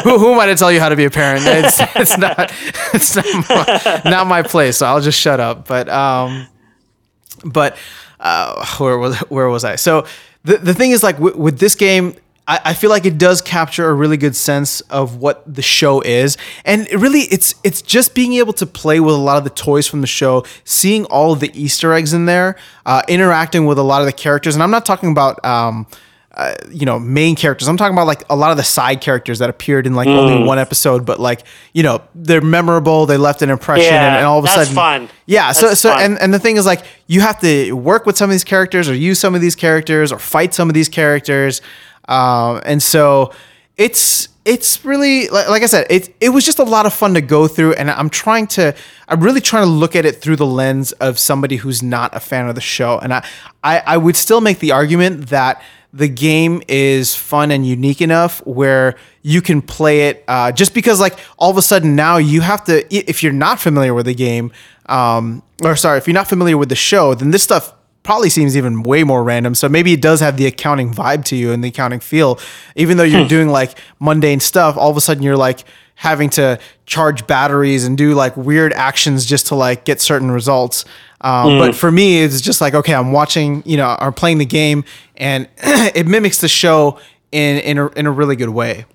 who, who am I to tell you how to be a parent? It's, it's not it's not my, not my place, so I'll just shut up. But um, but uh, where was where was I? So the the thing is, like, w- with this game, I feel like it does capture a really good sense of what the show is. And it really, it's it's just being able to play with a lot of the toys from the show, seeing all of the Easter eggs in there, uh, interacting with a lot of the characters. And I'm not talking about, um, uh, you know, main characters. I'm talking about, like, a lot of the side characters that appeared in, like, mm. only one episode. But, like, you know, they're memorable. They left an impression. Yeah, and, and all of a that's sudden. Fun. Yeah, so, that's so, fun. And, and the thing is, like, you have to work with some of these characters, or use some of these characters, or fight some of these characters. Um, and so it's, it's really, like, like I said, it, it was just a lot of fun to go through, and I'm trying to, I'm really trying to look at it through the lens of somebody who's not a fan of the show. And I, I, I would still make the argument that the game is fun and unique enough where you can play it, uh, just because, like, all of a sudden now you have to, if you're not familiar with the game, um, or sorry, if you're not familiar with the show, then this stuff probably seems even way more random. So maybe it does have the accounting vibe to you and the accounting feel, even though you're hmm. doing, like, mundane stuff. All of a sudden you're, like, having to charge batteries and do, like, weird actions just to, like, get certain results. Um, mm. But for me, it's just like, okay, I'm watching, you know, or playing the game, and it mimics the show in, in a, in a really good way.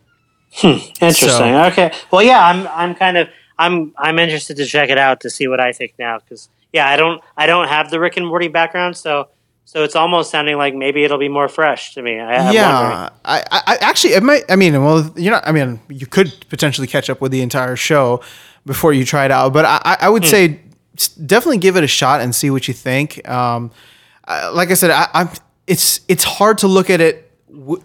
Hmm. Interesting. So, okay. Well, yeah, I'm, I'm kind of, I'm, I'm interested to check it out to see what I think now. Cause yeah, I don't I don't have the Rick and Morty background, so so it's almost sounding like maybe it'll be more fresh to me. I, yeah, I, I actually it might. I mean, well, you know, I mean, you could potentially catch up with the entire show before you try it out, but I, I would hmm. say definitely give it a shot and see what you think. Um, I, like I said, I, I'm. It's it's hard to look at it,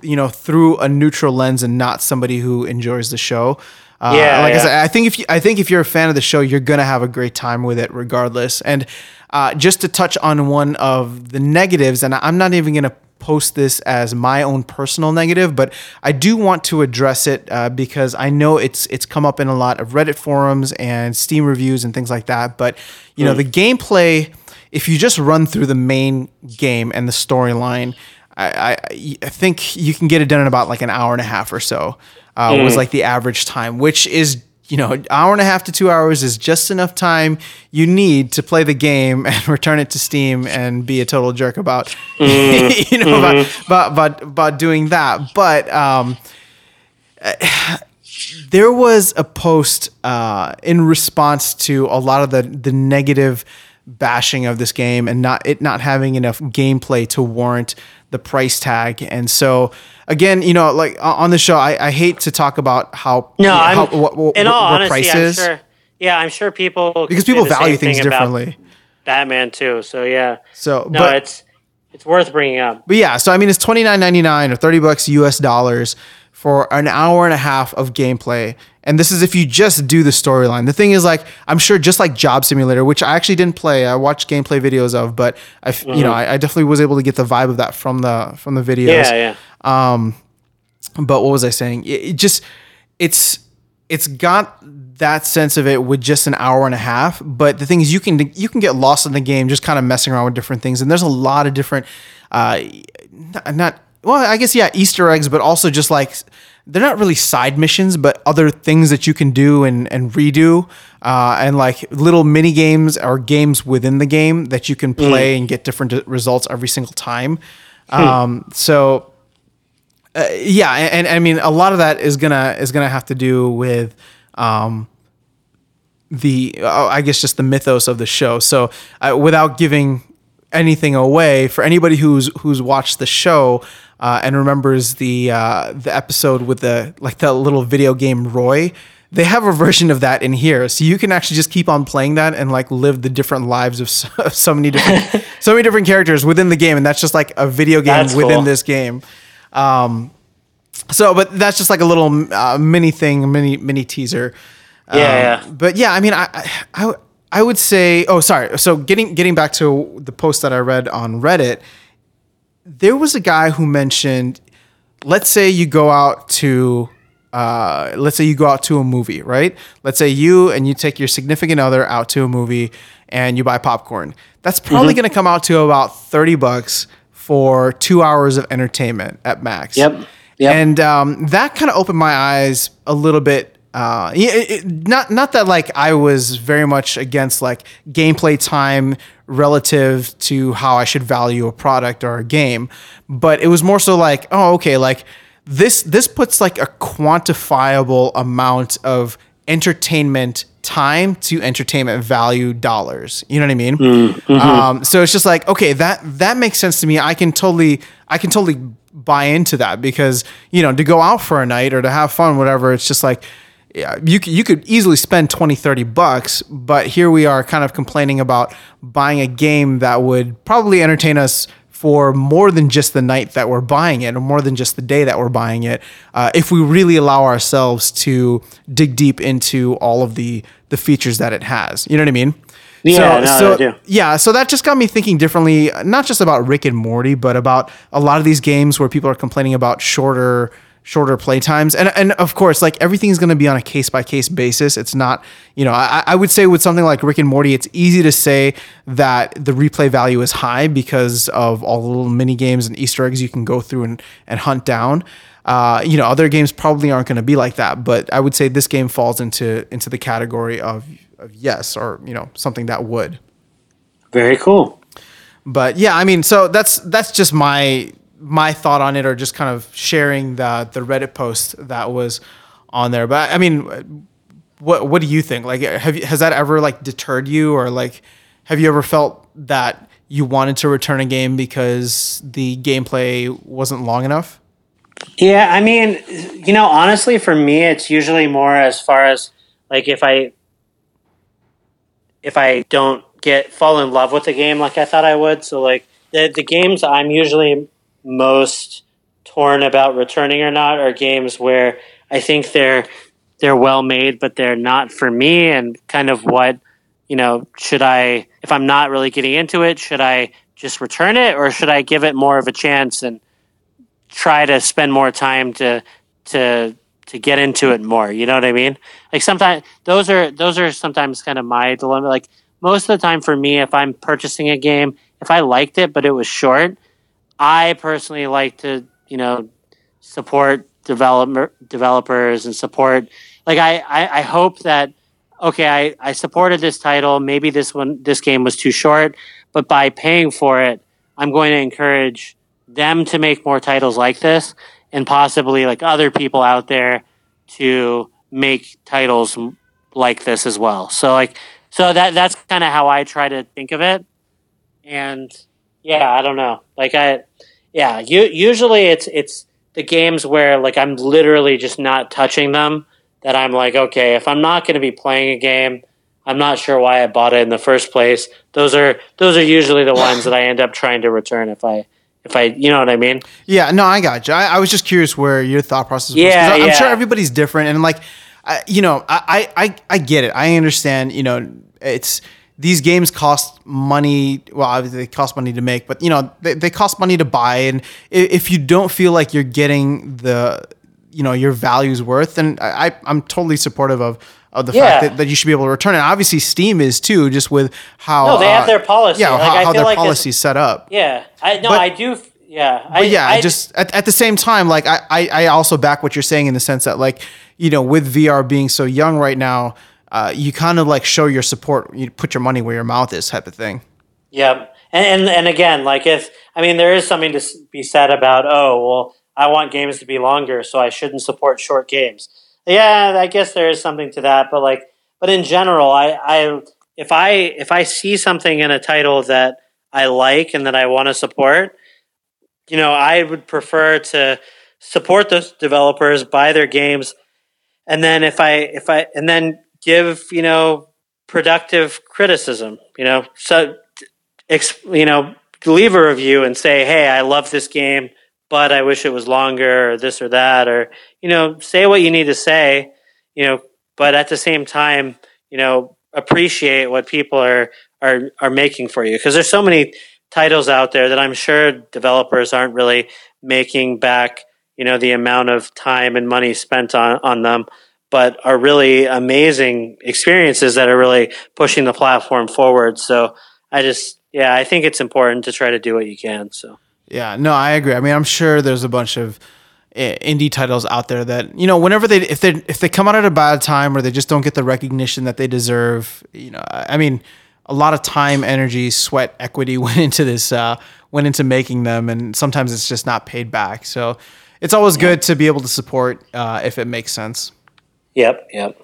you know, through a neutral lens and not somebody who enjoys the show. Uh, yeah, like yeah. I said, I think if you, I think if you're a fan of the show, you're gonna have a great time with it regardless. And uh, just to touch on one of the negatives, and I'm not even gonna post this as my own personal negative, but I do want to address it uh, because I know it's it's come up in a lot of Reddit forums and Steam reviews and things like that. But you mm. know, the gameplay, if you just run through the main game and the storyline, I, I I think you can get it done in about like an hour and a half or so. Uh, mm. was like the average time, which is, you know, an hour and a half to two hours is just enough time you need to play the game and return it to Steam and be a total jerk about, mm. you know, mm-hmm. about, about, about doing that. But um, there was a post uh, in response to a lot of the, the negative bashing of this game and not it not having enough gameplay to warrant the price tag. And so again, you know, like on the show, I, I hate to talk about how no, how, I'm, what, what, in all what honesty, price I'm is. Sure, yeah, I'm sure people because people value things thing differently. Batman too, so yeah. So no, but it's it's worth bringing up. But yeah, so I mean, it's twenty-nine ninety-nine or thirty bucks U S dollars for an hour and a half of gameplay. And this is if you just do the storyline. The thing is, like, I'm sure just like Job Simulator, which I actually didn't play. I watched gameplay videos of, but I, mm-hmm. you know, I, I definitely was able to get the vibe of that from the from the videos. Yeah, yeah. Um, but what was I saying? It, it just, it's it's got that sense of it with just an hour and a half. But the thing is, you can you can get lost in the game just kind of messing around with different things. And there's a lot of different, uh, not, not well, I guess yeah, Easter eggs, but also just like. They're not really side missions, but other things that you can do and, and redo uh, and like little mini games or games within the game that you can play mm. and get different results every single time. Mm. Um, so uh, yeah. And, and I mean, a lot of that is gonna, is gonna have to do with um, the, uh, I guess just the mythos of the show. So uh, without giving anything away for anybody who's, who's watched the show, Uh, and remembers the uh, the episode with the like the little video game Roy. They have a version of that in here, so you can actually just keep on playing that and like live the different lives of so, of so many different so many different characters within the game, and that's just like a video game that's within cool. this game. Um, so, but that's just like a little uh, mini thing, mini mini teaser. Yeah, um, yeah. But yeah, I mean, I I I would say. Oh, sorry. So getting getting back to the post that I read on Reddit. There was a guy who mentioned, let's say you go out to, uh, let's say you go out to a movie, right? Let's say you and you take your significant other out to a movie and you buy popcorn. That's probably mm-hmm. going to come out to about thirty bucks for two hours of entertainment at max. Yep. Yep. And um, that kind of opened my eyes a little bit. Uh, it, it, not not that like I was very much against like gameplay time relative to how I should value a product or a game, but it was more so like, oh, okay, like this this puts like a quantifiable amount of entertainment time to entertainment value dollars. You know what I mean? Mm-hmm. Um, so it's just like, okay, that that makes sense to me. I can totally I can totally buy into that because, you know, to go out for a night or to have fun, whatever, it's just like, yeah, you you could easily spend twenty, thirty bucks, but here we are kind of complaining about buying a game that would probably entertain us for more than just the night that we're buying it or more than just the day that we're buying it. Uh, if we really allow ourselves to dig deep into all of the, the features that it has, you know what I mean? Yeah, so, no, so, yeah, so that just got me thinking differently, not just about Rick and Morty, but about a lot of these games where people are complaining about shorter shorter play times. And and of course, like everything's going to be on a case-by-case basis. It's not, you know, I, I would say with something like Rick and Morty, it's easy to say that the replay value is high because of all the little mini games and Easter eggs you can go through and, and hunt down. Uh, you know, other games probably aren't going to be like that, but I would say this game falls into into the category of, of yes, or, you know, something that would. Very cool. But yeah, I mean, so that's that's just my... my thought on it, or just kind of sharing the the Reddit post that was on there. But I mean, what what do you think? Like, have you, has that ever like deterred you, or like have you ever felt that you wanted to return a game because the gameplay wasn't long enough? Yeah, I mean, you know, honestly, for me, it's usually more as far as, like, if I if I don't get fall in love with the game like I thought I would. So, like, the, the games I'm usually most torn about returning or not are games where I think they're they're well made, but they're not for me, and kind of what, you know, should I, if I'm not really getting into it, should I just return it, or should I give it more of a chance and try to spend more time to to to get into it more? You know what I mean? Like, sometimes those are those are sometimes kind of my dilemma. Like, most of the time for me, if I'm purchasing a game, if I liked it but it was short, I personally like to, you know, support developer developers and support. Like, I, I, I hope that, okay, I, I supported this title. Maybe this one, this game was too short, but by paying for it, I'm going to encourage them to make more titles like this, and possibly, like, other people out there to make titles like this as well. So, like, so that that's kind of how I try to think of it. And yeah, I don't know. Like, I, yeah, you, usually it's it's the games where, like, I'm literally just not touching them, that I'm like, okay, if I'm not going to be playing a game, I'm not sure why I bought it in the first place. Those are those are usually the ones that I end up trying to return if I if I you know what I mean? Yeah, no, I got you. I, I was just curious where your thought process was. Yeah, I, yeah. I'm sure everybody's different, and, like, I, you know, I, I I get it. I understand. You know, it's. These games cost money. Well, obviously they cost money to make, but, you know, they, they cost money to buy. And if you don't feel like you're getting the, you know, your value's worth, then I, I'm totally supportive of, of the yeah. fact that, that you should be able to return it. Obviously Steam is too, just with how no, they uh, have their policy. Yeah, like, how, I how feel their like policy's set up. Yeah, I no, but, I do. Yeah, I, but yeah, I, just at, at the same time, like, I, I, I also back what you're saying in the sense that, like, you know, with V R being so young right now, Uh, you kind of, like, show your support. You put your money where your mouth is, type of thing. Yeah, and, and and again, like, if I mean, there is something to be said about, oh, well, I want games to be longer, so I shouldn't support short games. Yeah, I guess there is something to that, but, like, but in general, I, I if I if I see something in a title that I like and that I want to support, you know, I would prefer to support those developers, buy their games, and then if I if I and then. give, you know, productive criticism, you know, so, you know, leave a review and say, hey, I love this game, but I wish it was longer, or this or that, or, you know, say what you need to say, you know, but at the same time, you know, appreciate what people are, are, are making for you. Cause there's so many titles out there that I'm sure developers aren't really making back, you know, the amount of time and money spent on, on them, but are really amazing experiences that are really pushing the platform forward. So I just, yeah, I think it's important to try to do what you can. So, yeah, no, I agree. I mean, I'm sure there's a bunch of indie titles out there that, you know, whenever they, if they, if they come out at a bad time, or they just don't get the recognition that they deserve, you know, I mean, a lot of time, energy, sweat, equity went into this, uh, went into making them. And sometimes it's just not paid back. So it's always yeah. good to be able to support, uh, if it makes sense. Yep, yep.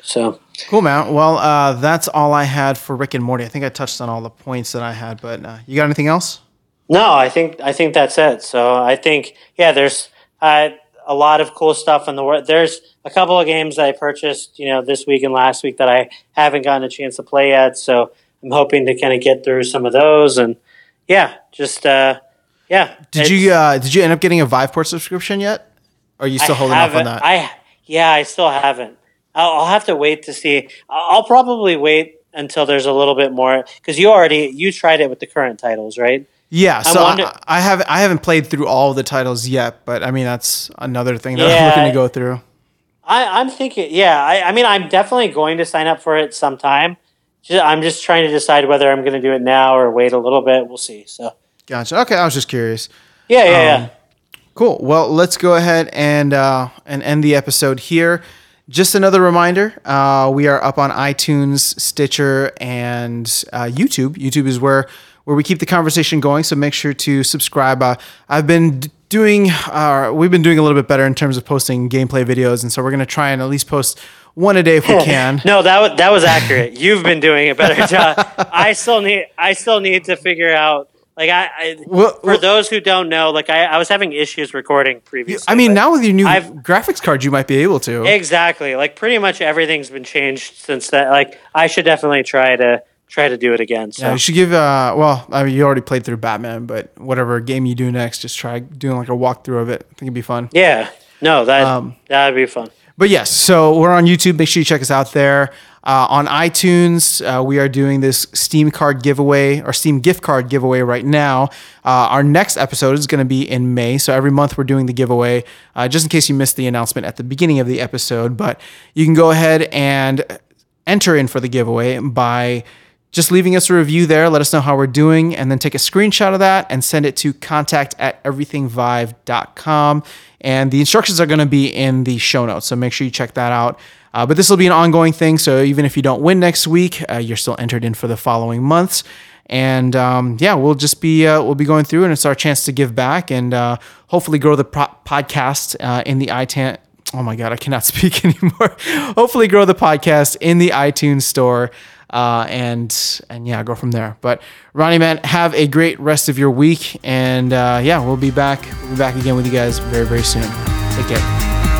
So cool, man. Well, uh, that's all I had for Rick and Morty. I think I touched on all the points that I had, but uh, you got anything else? No, I think I think that's it. So I think yeah, there's uh, a lot of cool stuff in the world. There's a couple of games that I purchased, you know, this week and last week that I haven't gotten a chance to play yet. So I'm hoping to kind of get through some of those, and yeah, just uh, yeah. Did you uh, did you end up getting a Viveport subscription yet? Or are you still I holding off on that? I Yeah, I still haven't. I'll, I'll have to wait to see. I'll probably wait until there's a little bit more, because you already you tried it with the current titles, right? Yeah, so I, wonder- I, I haven't I haven't played through all the titles yet, but I mean that's another thing that yeah, I'm looking to go through. I, I'm thinking, yeah, I, I mean I'm definitely going to sign up for it sometime. Just, I'm just trying to decide whether I'm going to do it now or wait a little bit. We'll see. So gotcha. Okay, I was just curious. Yeah, yeah, um, yeah. Cool. Well, let's go ahead and uh, and end the episode here. Just another reminder, uh, we are up on iTunes, Stitcher, and uh, YouTube. YouTube is where, where we keep the conversation going, so make sure to subscribe. Uh, I've been doing, uh, we've been doing a little bit better in terms of posting gameplay videos, and so we're going to try and at least post one a day if we can. No, that was, that was accurate. You've been doing a better job. I still need I still need to figure out. Like I, I well, for well, those who don't know, like I, I was having issues recording previously. I mean, now with your new I've, graphics card, you might be able to. Exactly. Like pretty much everything's been changed since that. Like I should definitely try to try to do it again. So. Yeah, you should give. Uh, well, I mean, you already played through Batman, but whatever game you do next, just try doing like a walkthrough of it. I think it'd be fun. Yeah. No, that um, that'd be fun. But yes, so we're on YouTube. Make sure you check us out there. Uh, on iTunes, uh, we are doing this Steam card giveaway or Steam gift card giveaway right now. Uh, our next episode is going to be in May. So every month we're doing the giveaway, uh, just in case you missed the announcement at the beginning of the episode. But you can go ahead and enter in for the giveaway by just leaving us a review there. Let us know how we're doing and then take a screenshot of that and send it to contact at everything vive dot com. And the instructions are going to be in the show notes. So make sure you check that out. Uh, but this will be an ongoing thing, so even if you don't win next week, uh, you're still entered in for the following months. And um, yeah, we'll just be uh, we'll be going through, and it's our chance to give back and uh, hopefully grow the pro- podcast uh, in the iTunes. Oh my God, I cannot speak anymore. Hopefully, grow the podcast in the iTunes store, uh, and and yeah, go from there. But Ronnie, man, have a great rest of your week, and uh, yeah, we'll be back. We'll be back again with you guys very very soon. Take care.